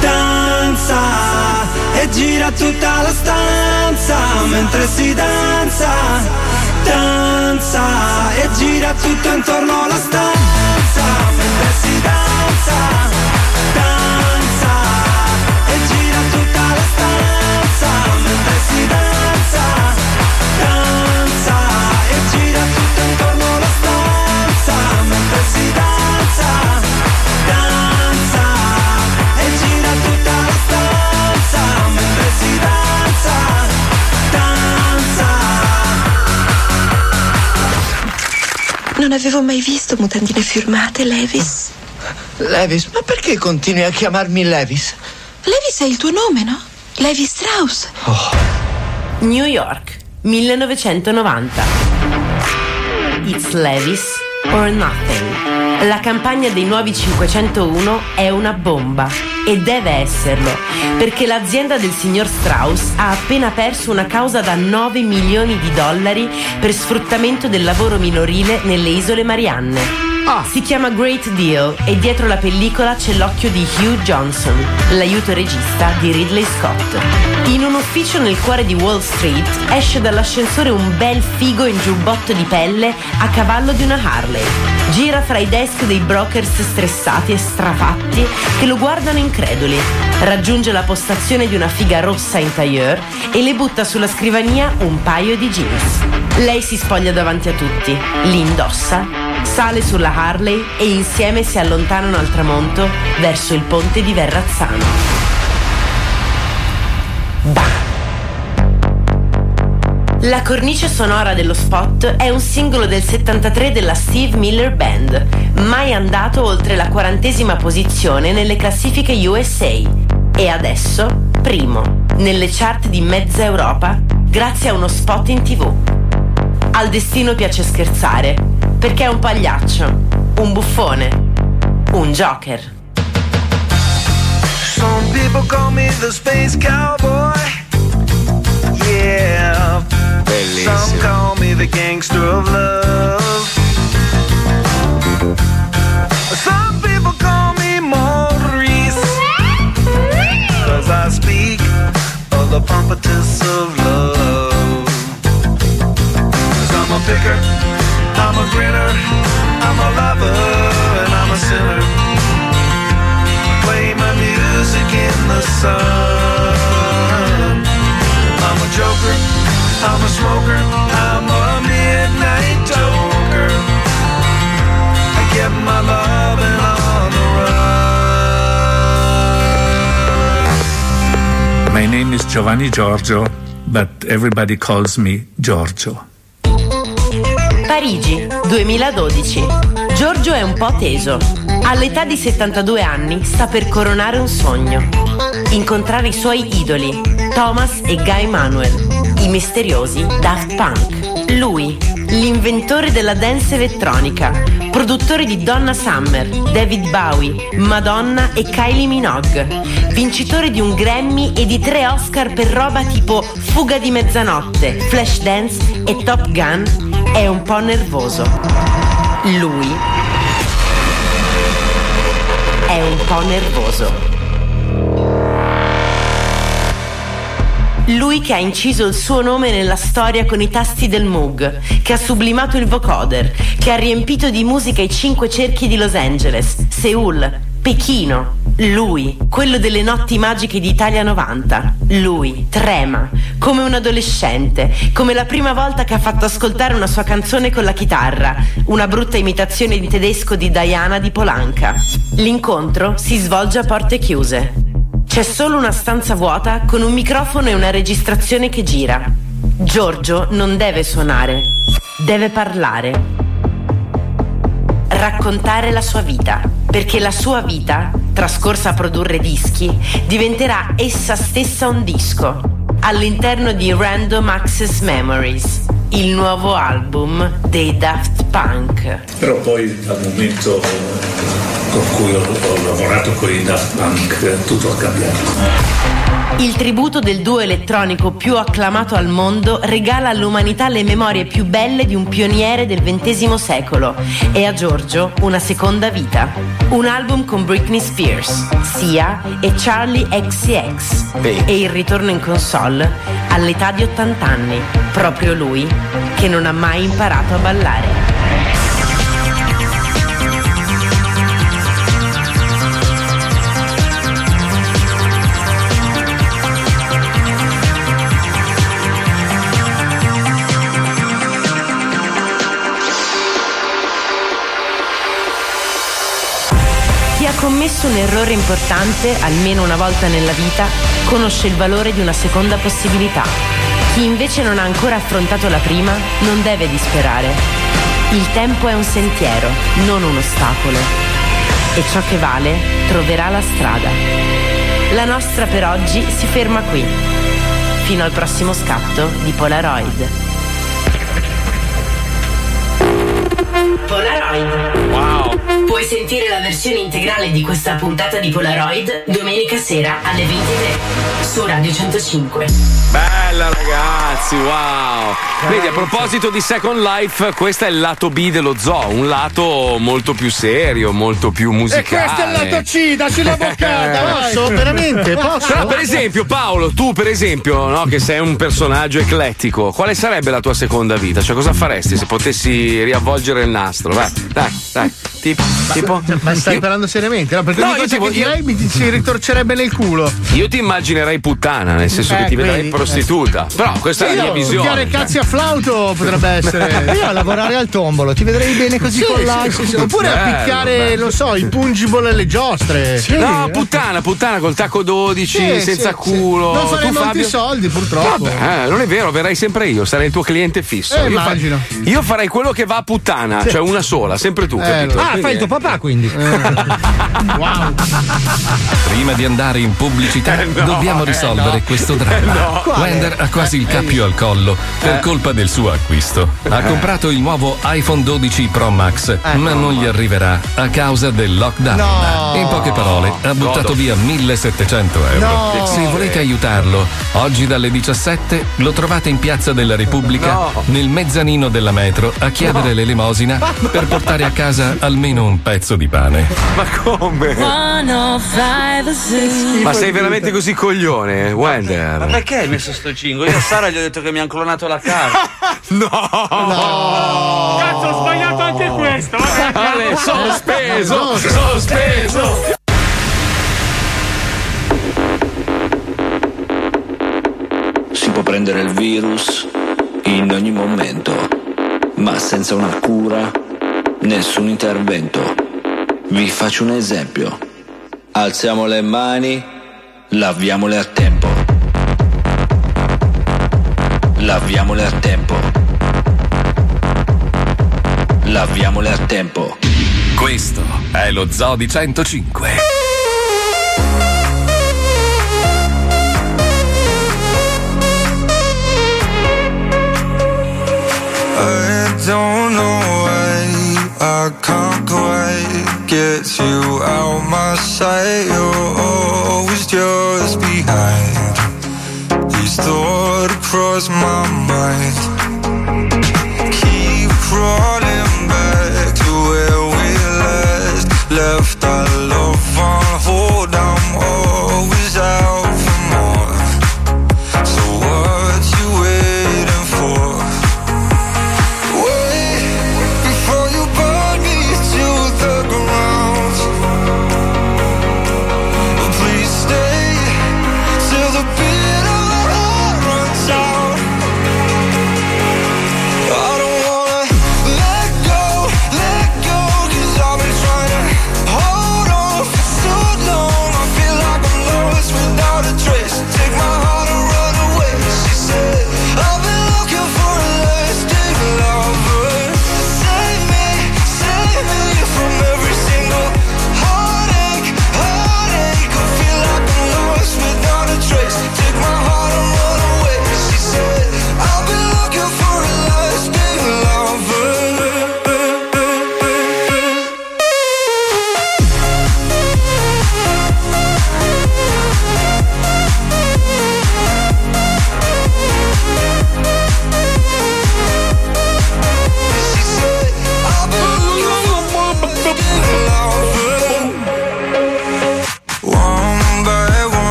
danza. E gira tutta la stanza, mentre si danza, danza. E gira tutto intorno alla stanza, mentre si danza, danza. E gira tutta la stanza, mentre si danza, danza. E gira tutto intorno alla stanza, mentre si danza, danza. E gira tutta la stanza, mentre si danza, danza. Non avevo mai visto mutandine firmate, Levis. Levis? Ma perché continui a chiamarmi Levis? Levis è il tuo nome, no? Levi Strauss. Oh. New York, millenovecentonovanta. It's Levis or nothing. La campagna dei nuovi cinquecentouno è una bomba. E deve esserlo, perché l'azienda del signor Strauss ha appena perso una causa da nove milioni di dollari per sfruttamento del lavoro minorile nelle Isole Marianne. Oh. Si chiama Great Deal e dietro la pellicola c'è l'occhio di Hugh Johnson, l'aiuto regista di Ridley Scott. In un ufficio nel cuore di Wall Street esce dall'ascensore un bel figo in giubbotto di pelle a cavallo di una Harley. Gira fra i desk dei brokers stressati e strafatti che lo guardano increduli. Raggiunge la postazione di una figa rossa in tailleur e le butta sulla scrivania un paio di jeans. Lei si spoglia davanti a tutti, li indossa, sale sulla Harley e insieme si allontanano al tramonto verso il ponte di Verrazzano. Bah. La cornice sonora dello spot è un singolo del settantatré della Steve Miller Band, mai andato oltre la quarantesima posizione nelle classifiche U S A e adesso primo nelle chart di mezza Europa grazie a uno spot in tivù. Al destino piace scherzare, perché è un pagliaccio, un buffone, un joker. Some people call me the space cowboy, yeah. Bellissimo. Some call me the gangster of love. Some people call me Maurice, 'cause I speak of the pompous of love. 'Cause I'm a picker, I'm a grinner, I'm a lover, and I'm a sinner. Play my music in the sun. I'm a joker, I'm a smoker, I'm a midnight toker. I get my lovin' on the run. My name is Giovanni Giorgio, but everybody calls me Giorgio. Parigi, duemiladodici. Giorgio è un po' teso. All'età di settantadue anni sta per coronare un sogno: incontrare i suoi idoli, Thomas e Guy Manuel, i misteriosi Daft Punk. Lui, l'inventore della dance elettronica, produttore di Donna Summer, David Bowie, Madonna e Kylie Minogue, vincitore di un Grammy e di tre Oscar per roba tipo Fuga di mezzanotte, Flashdance e Top Gun, è un po' nervoso. Lui è un po' nervoso. Lui che ha inciso il suo nome nella storia con i tasti del Moog, che ha sublimato il vocoder, che ha riempito di musica i cinque cerchi di Los Angeles, Seul, Pechino. Lui, quello delle notti magiche di Italia novanta. Lui trema, come un adolescente, come la prima volta che ha fatto ascoltare una sua canzone con la chitarra, una brutta imitazione in tedesco di Diana di Polanca. L'incontro si svolge a porte chiuse. C'è solo una stanza vuota con un microfono e una registrazione che gira. Giorgio non deve suonare, deve parlare. Raccontare la sua vita, perché la sua vita, trascorsa a produrre dischi, diventerà essa stessa un disco, all'interno di Random Access Memories, il nuovo album dei Daft Punk. Però poi dal momento con cui ho, ho lavorato con i Daft Punk tutto ha cambiato. Il tributo del duo elettronico più acclamato al mondo regala all'umanità le memorie più belle di un pioniere del ventesimo secolo e a Giorgio una seconda vita. Un album con Britney Spears, Sia e Charlie X C X e il ritorno in console all'età di ottanta anni, proprio lui che non ha mai imparato a ballare. Commesso un errore importante almeno una volta nella vita conosce il valore di una seconda possibilità. Chi invece non ha ancora affrontato la prima non deve disperare. Il tempo è un sentiero, non un ostacolo, e ciò che vale troverà la strada. La nostra per oggi si ferma qui, fino al prossimo scatto di Polaroid. Polaroid. Wow. Puoi sentire la versione integrale di questa puntata di Polaroid domenica sera alle ventitré su Radio centocinque. Bella ragazzi, wow. Vedi, a proposito di Second Life, questo è il lato B dello zoo, un lato molto più serio, molto più musicale. E questo è il lato C, dacci una boccata. Posso? Veramente? Posso? Però per esempio Paolo, tu per esempio, no, che sei un personaggio eclettico, quale sarebbe la tua seconda vita? Cioè cosa faresti se potessi riavvolgere il nastro? Vai, dai, dai. Tipo, ma, tipo, ma stai io, parlando seriamente? No, perché no, ogni cosa tipo, che direi io, mi si ritorcerebbe nel culo. Io ti immaginerei puttana, nel senso eh, che ti vedrai prostituta. Eh. Però questa io, è la mia visione. Tirare cazzi a flauto potrebbe essere. Io a lavorare al tombolo, ti vedrei bene così, sì, con l'altro. Sì, sì, sì. Oppure bello, a piccare, bello. Lo so, i pungible alle giostre. Sì, no, puttana, puttana col tacco dodici, sì, senza sì, culo. Sì. Non farei tu, molti Fabio? Soldi, purtroppo. Vabbè, non è vero, verrai sempre io, sarai il tuo cliente fisso. Eh, io immagino. Fa, io farei quello che va a puttana, cioè una sola, sempre tu, capito? Ah, fai il tuo papà quindi. Wow. Prima di andare in pubblicità eh no, dobbiamo risolvere eh no. questo dramma. Eh no. Wender ha quasi il cappio al collo per colpa del suo acquisto. Ha comprato il nuovo iPhone dodici Pro Max, eh no. ma non gli arriverà a causa del lockdown. No. In poche parole, ha buttato Godo. via millesettecento euro. No. Se volete aiutarlo, oggi dalle diciassette lo trovate in Piazza della Repubblica, no. nel mezzanino della metro, a chiedere no. l'elemosina per portare a casa al almeno un pezzo di pane. Ma come? Ma sei veramente così coglione, Wender? Ma perché hai messo sto cingo? Io a Sara gli ho detto che mi hanno clonato la carta. No! no! Cazzo, ho sbagliato anche questo! Vale, sospeso! Sospeso! Si può prendere il virus in ogni momento, ma senza una cura nessun intervento. Vi faccio un esempio. Alziamo le mani, laviamole a tempo. Laviamole a tempo. Laviamole a tempo. Questo è lo Zoo di centocinque. I don't know why I can't quite get you out my sight. You're always just behind. These thoughts cross my mind. Keep crawling back to where we last left our love.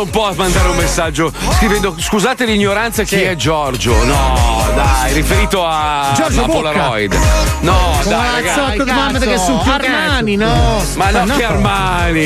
un po' a mandare un messaggio scrivendo scusate l'ignoranza, chi sì. è Giorgio? No, dai, riferito a, a Polaroid. No, Cazzo, dai, ragazzi. Cazzo, che su Armani, no. Ma no, no, che Armani.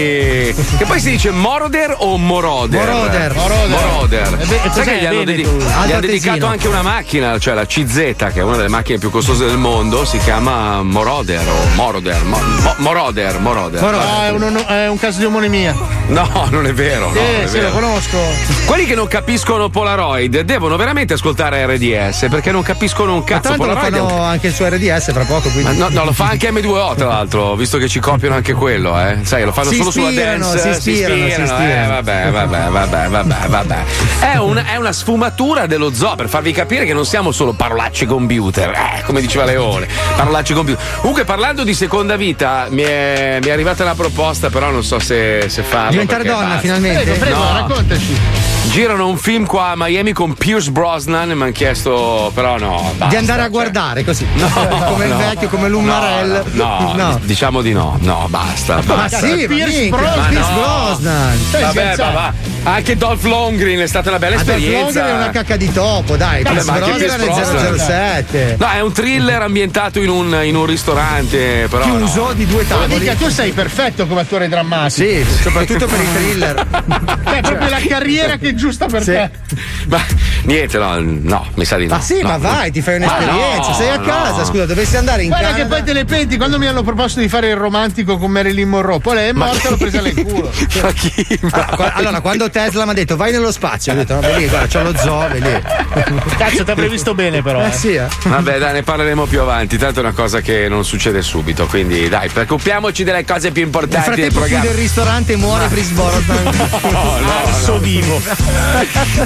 Che poi si dice Moroder o Moroder? Moroder. Moroder. Moroder. Eh, beh, sai che gli hanno, dedi- gli hanno dedicato anche una macchina, cioè la C Z, che è una delle macchine più costose del mondo, si chiama Moroder o Moroder. Mo- Mo- Moroder, Moroder. Moroder. No, è, un, è un caso di omonimia. No, non è vero. Sì, no, non è sì, vero. Lo conosco. Quelli che non capiscono Polaroid devono veramente ascoltare R D S, perché non capiscono un cazzo. Ma tanto Polaroid lo fanno un... anche su R D S fra poco, quindi. No, no, lo fa anche M due O, tra l'altro, visto che ci copiano anche quello, eh. Sai, lo fanno si solo sulla dance. Si ispirano, si ispirano. Si ispirano. Eh, vabbè, vabbè, vabbè, vabbè, vabbè. È una, è una sfumatura dello zoo per farvi capire che non siamo solo parolacce computer, eh, come diceva Leone, parolacce computer. Comunque, parlando di seconda vita, mi è, mi è arrivata la proposta, però non so se, se farlo. Diventare donna, basta. Finalmente. Prego, prego, no. raccontaci. Girano un film qua a Miami con Pierce Brosnan e mi hanno chiesto, però no, basta, di andare a guardare, cioè, così no, come no, il vecchio, come l'Umarell, no, no, no, diciamo di no, no, basta, basta. Ma sì, Pierce, Bros- ma Pierce no. Brosnan, vabbè, va, va. Anche Dolph Lundgren è stata una bella ah, esperienza. Dolph Lundgren è una cacca di topo, dai. Pierce Brosnan è zero zero sette. No, è un thriller ambientato in un, in un ristorante, però chiuso, no, di due tavoli. Dica, tu sei perfetto come attore drammatico, sì, soprattutto per i thriller. È proprio la carriera che giusta per sì. te. Ma niente, no, no, mi sa di no. Ma sì, no, ma vai, ti fai un'esperienza, no, sei a casa, no. scusa, dovessi andare in Guarda Canada. Guarda che poi te le penti, quando mi hanno proposto di fare il romantico con Marilyn Monroe, poi lei è morta, l'ho presa nel culo. Ma chi? Allora, allora, quando Tesla mi ha detto vai nello spazio, ho detto no, vedi, guarda, c'ho lo zoo, vedi. Cazzo, ti avrei visto bene però. Eh, eh. Sì, eh. Vabbè, dai, ne parleremo più avanti, tanto è una cosa che non succede subito, quindi dai, preoccupiamoci delle cose più importanti del programma. Nel frattempo, il ristorante muore, Frisbordan. No, no, no, no.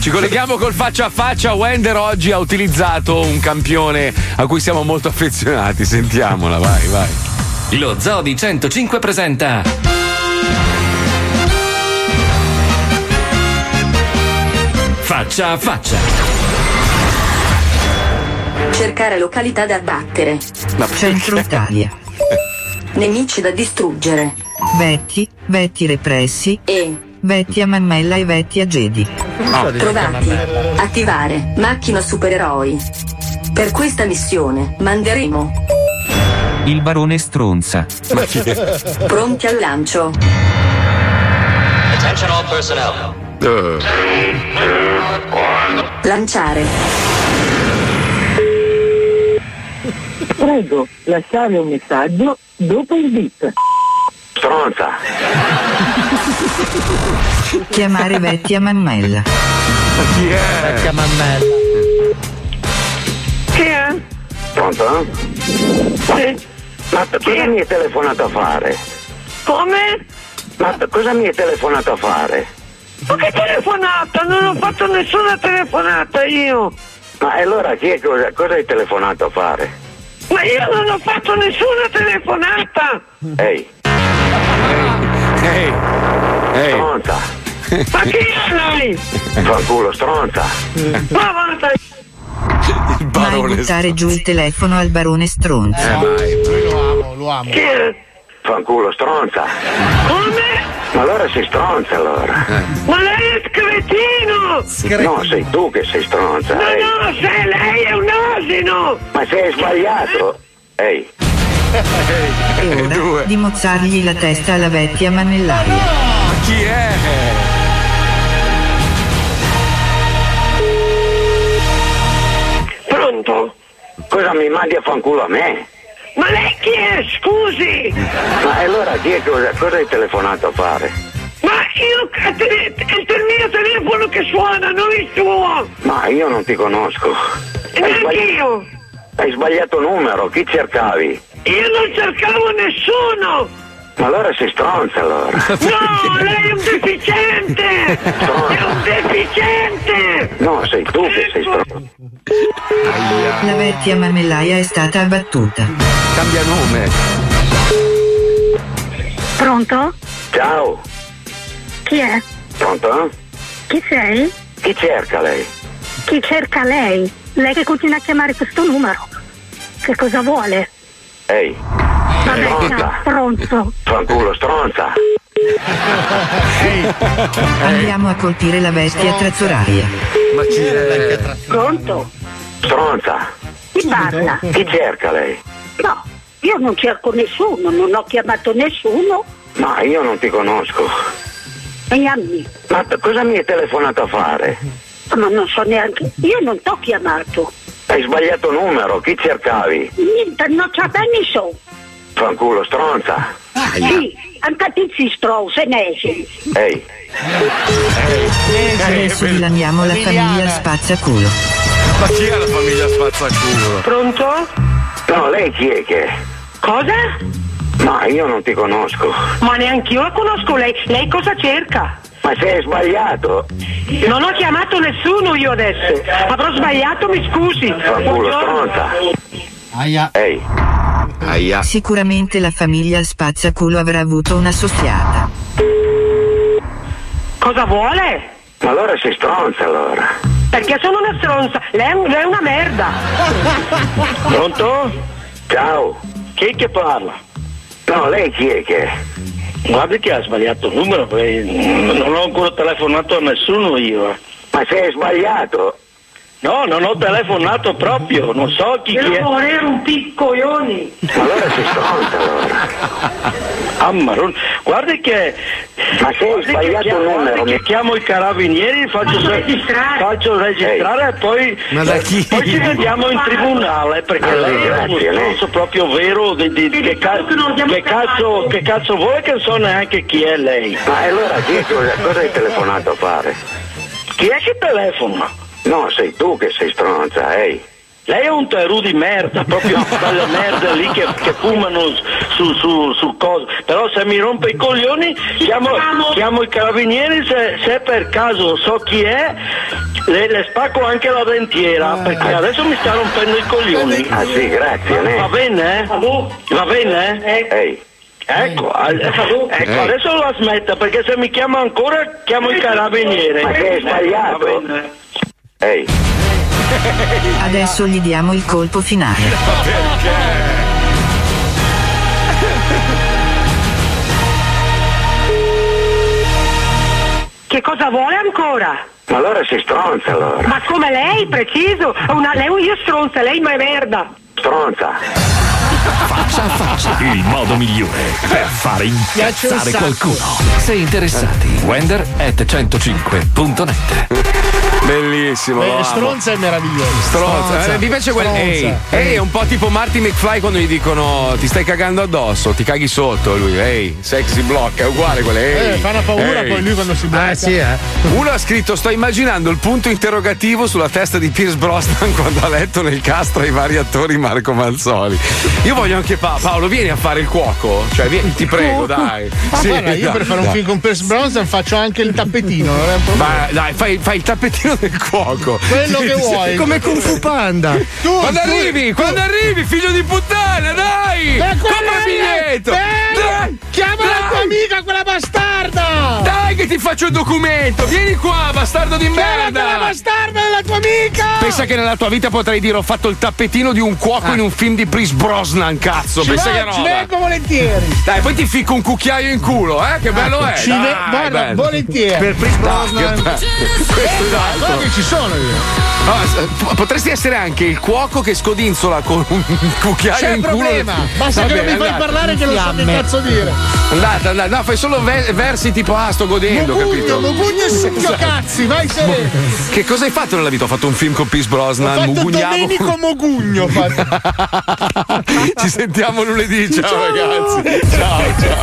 Ci colleghiamo col faccia a faccia. Wender oggi ha utilizzato un campione a cui siamo molto affezionati. Sentiamola, vai, vai. Lo Zoo di centocinque presenta Faccia a faccia. Cercare località da abbattere. Centro Italia. Nemici da distruggere. Vetti, vetti repressi e... Vetti a mammella e vetti a Jedi. No. Trovati. Attivare. Macchina supereroi. Per questa missione manderemo il barone stronza. Ma chi è? Pronti al lancio. Attention all personnel. Uh. Lanciare. Prego, lasciare un messaggio dopo il beep. Stronza. Chiamare vecchia mammella. Ma chi è? Vecchia mammella. Chi è? Pronto? Sì. Ma cosa mi hai telefonato a fare? Come? Ma cosa mi hai telefonato a fare? Ma che telefonata? Non ho fatto nessuna telefonata io. Ma allora chi è? Cosa, cosa hai telefonato a fare? Ma io non ho fatto nessuna telefonata. Ehi. Ehi, ehi. Stronza. Ma chi sei? Fanculo, stronza. Ma vada. Il barone. Mai buttare giù il telefono al barone stronza. Eh, vai. Noi lo amo, lo amo. Chi è? Fanculo, stronza. Come? Ma allora sei stronza, allora. Eh. Ma lei è scretino. Scretino. No, sei tu che sei stronza. No, ehi. no, sei lei è un asino. Ma sei sbagliato. Ehi. E ora due. Di mozzargli la testa alla vecchia manellaria. Ma no, chi è? Pronto? Cosa mi mandi a fanculo a me? Ma lei chi è? Scusi! Ma allora chi è? Cosa, cosa hai telefonato a fare? Ma io... è il mio telefono che suona, non il suo! Ma io non ti conosco. E neanche sbagli- io! Hai sbagliato numero, chi cercavi? Io non cercavo nessuno! Ma allora sei stronza, allora! No, lei è un deficiente! Stronza. È un deficiente! No, sei tu che sei stronza! La vecchia mamellaia è stata abbattuta. Cambia nome! Pronto? Ciao! Chi è? Pronto? Chi sei? Chi cerca lei? Chi cerca lei? Lei che continua a chiamare questo numero? Che cosa vuole? Ehi, vabbè, stronza, no, stronzo. Fanculo, stronza. Andiamo a colpire la bestia trattoraria. Ma chi è? Pronto? Stronza. Chi parla? Chi cerca lei? No, io non cerco nessuno, non ho chiamato nessuno. Ma io non ti conosco. Miami. Ma cosa mi hai telefonato a fare? Ma non so neanche, io non t'ho chiamato. Hai sbagliato numero, chi cercavi? Niente, non c'è bene so. Fanculo, stronza. Ah, sì, anche tizi stronze nesi. Ehi. Adesso dilaniamo la famiglia spazzaculo. Ma chi è la famiglia spazzaculo? Pronto? No, lei chi è che è? Cosa? Ma io non ti conosco. Ma neanche io la conosco lei. Lei cosa cerca? Ma sei sbagliato. Non ho chiamato nessuno io adesso. Avrò sbagliato, mi scusi. Fanculo, stronza. Aia. Ehi. Aia. Sicuramente la famiglia spazzaculo avrà avuto una soffiata. Cosa vuole? Ma allora sei stronza allora. Perché sono una stronza. Lei è una merda. Pronto? Ciao. Chi è che parla? No, lei chi è che è? Guardi che ha sbagliato il numero, non ho ancora telefonato a nessuno io. Ma sei sbagliato? No, non ho telefonato proprio, non so chi, chi è. Devo morire un piccoglioni. Allora si stronza allora. Ah, marron. Guardi che... Ma sei sbagliato che chiamo, il numero. Che chiamo i carabinieri, faccio, se... registrare. faccio registrare Ehi. e poi... Ma da chi? Poi ci vediamo in tribunale, perché allora, lei è uno stronzo proprio vero di, di, di, che, ca... che, cazzo, che cazzo vuole che non so neanche chi è lei. Ma allora chi, cosa, cosa hai telefonato a fare? Chi è che telefona? No, sei tu che sei stronza, ehi. Lei è un terù di merda, proprio quella merda lì che, che fumano su, su, su cosa. Però se mi rompe i coglioni, chiamo, chiamo i carabinieri, se, se per caso so chi è, le, le spacco anche la dentiera, perché adesso mi sta rompendo i coglioni. Ah sì, grazie. Ne. Va bene? Va bene? Ehi. Ecco, ecco eh. adesso la smetta, perché se mi chiama ancora, chiamo i carabinieri. Ma che è sbagliato? Va bene. Ehi. Adesso gli diamo il colpo finale. Ma perché? Che cosa vuole ancora? Ma allora sei stronza allora. Ma come lei, preciso? Una, lei, io stronza, lei ma è merda. Stronza. Faccia a faccia, il modo migliore per fare incazzare qualcuno. Se interessati, Wender at centocinque punto net. Bellissimo. Beh, stronza è meraviglioso. Stronza, stronza. Eh, mi piace quel ehi, ehi, è un po' tipo Marty McFly quando gli dicono ti stai cagando addosso, ti caghi sotto. Lui, ehi, sexy block, è uguale quelle. Eh, fa una paura ehi. Poi lui quando si blocca. Eh, sì, eh. Uno ha scritto: sto immaginando il punto interrogativo sulla testa di Pierce Brosnan quando ha letto nel cast tra i vari attori Marco Mazzoli. Io voglio anche pa- Paolo, vieni a fare il cuoco. Cioè, vieni, ti prego, dai. Ma sì, guarda, io dai, per fare dai. un film con Pierce Brosnan faccio anche il tappetino. Non è un problema. Ma dai, fai, fai il tappetino del cuoco, quello che vuoi, come Kung Fu Panda. Tu, quando tu, arrivi, tu. quando arrivi, figlio di puttana, dai, compra il biglietto, dai, chiama dai. la tua amica quella bastarda, dai che ti faccio il documento, vieni qua bastardo di chiama merda, chiama la bastarda della tua amica. Pensa che nella tua vita potrai dire ho fatto il tappetino di un cuoco ah. in un film di Pierce Brosnan, cazzo, ci pensa va, che roba, ci vengo volentieri, dai, poi ti ficco un cucchiaio in culo, eh, che bello ah, è, ci dai, ve- guarda, bello. volentieri, per Pierce Brosnan, dai, guarda che ci sono io. Potresti essere anche il cuoco che scodinzola con un cucchiaio c'è in culo. C'è problema. Basta Vabbè, che non mi fai andate. parlare che non so che cazzo dire. Andate, andate. No, fai solo ve- versi tipo ah sto godendo, Mugugno, capito? Mugugno e Sugno, cazzi, vai sereno. Che cosa hai fatto nella vita? Ho fatto un film con Pierce Brosnan, Mugugniamo. Domenico Mogugno. Ci sentiamo lunedì, ciao, ciao ragazzi. Ciao, ciao.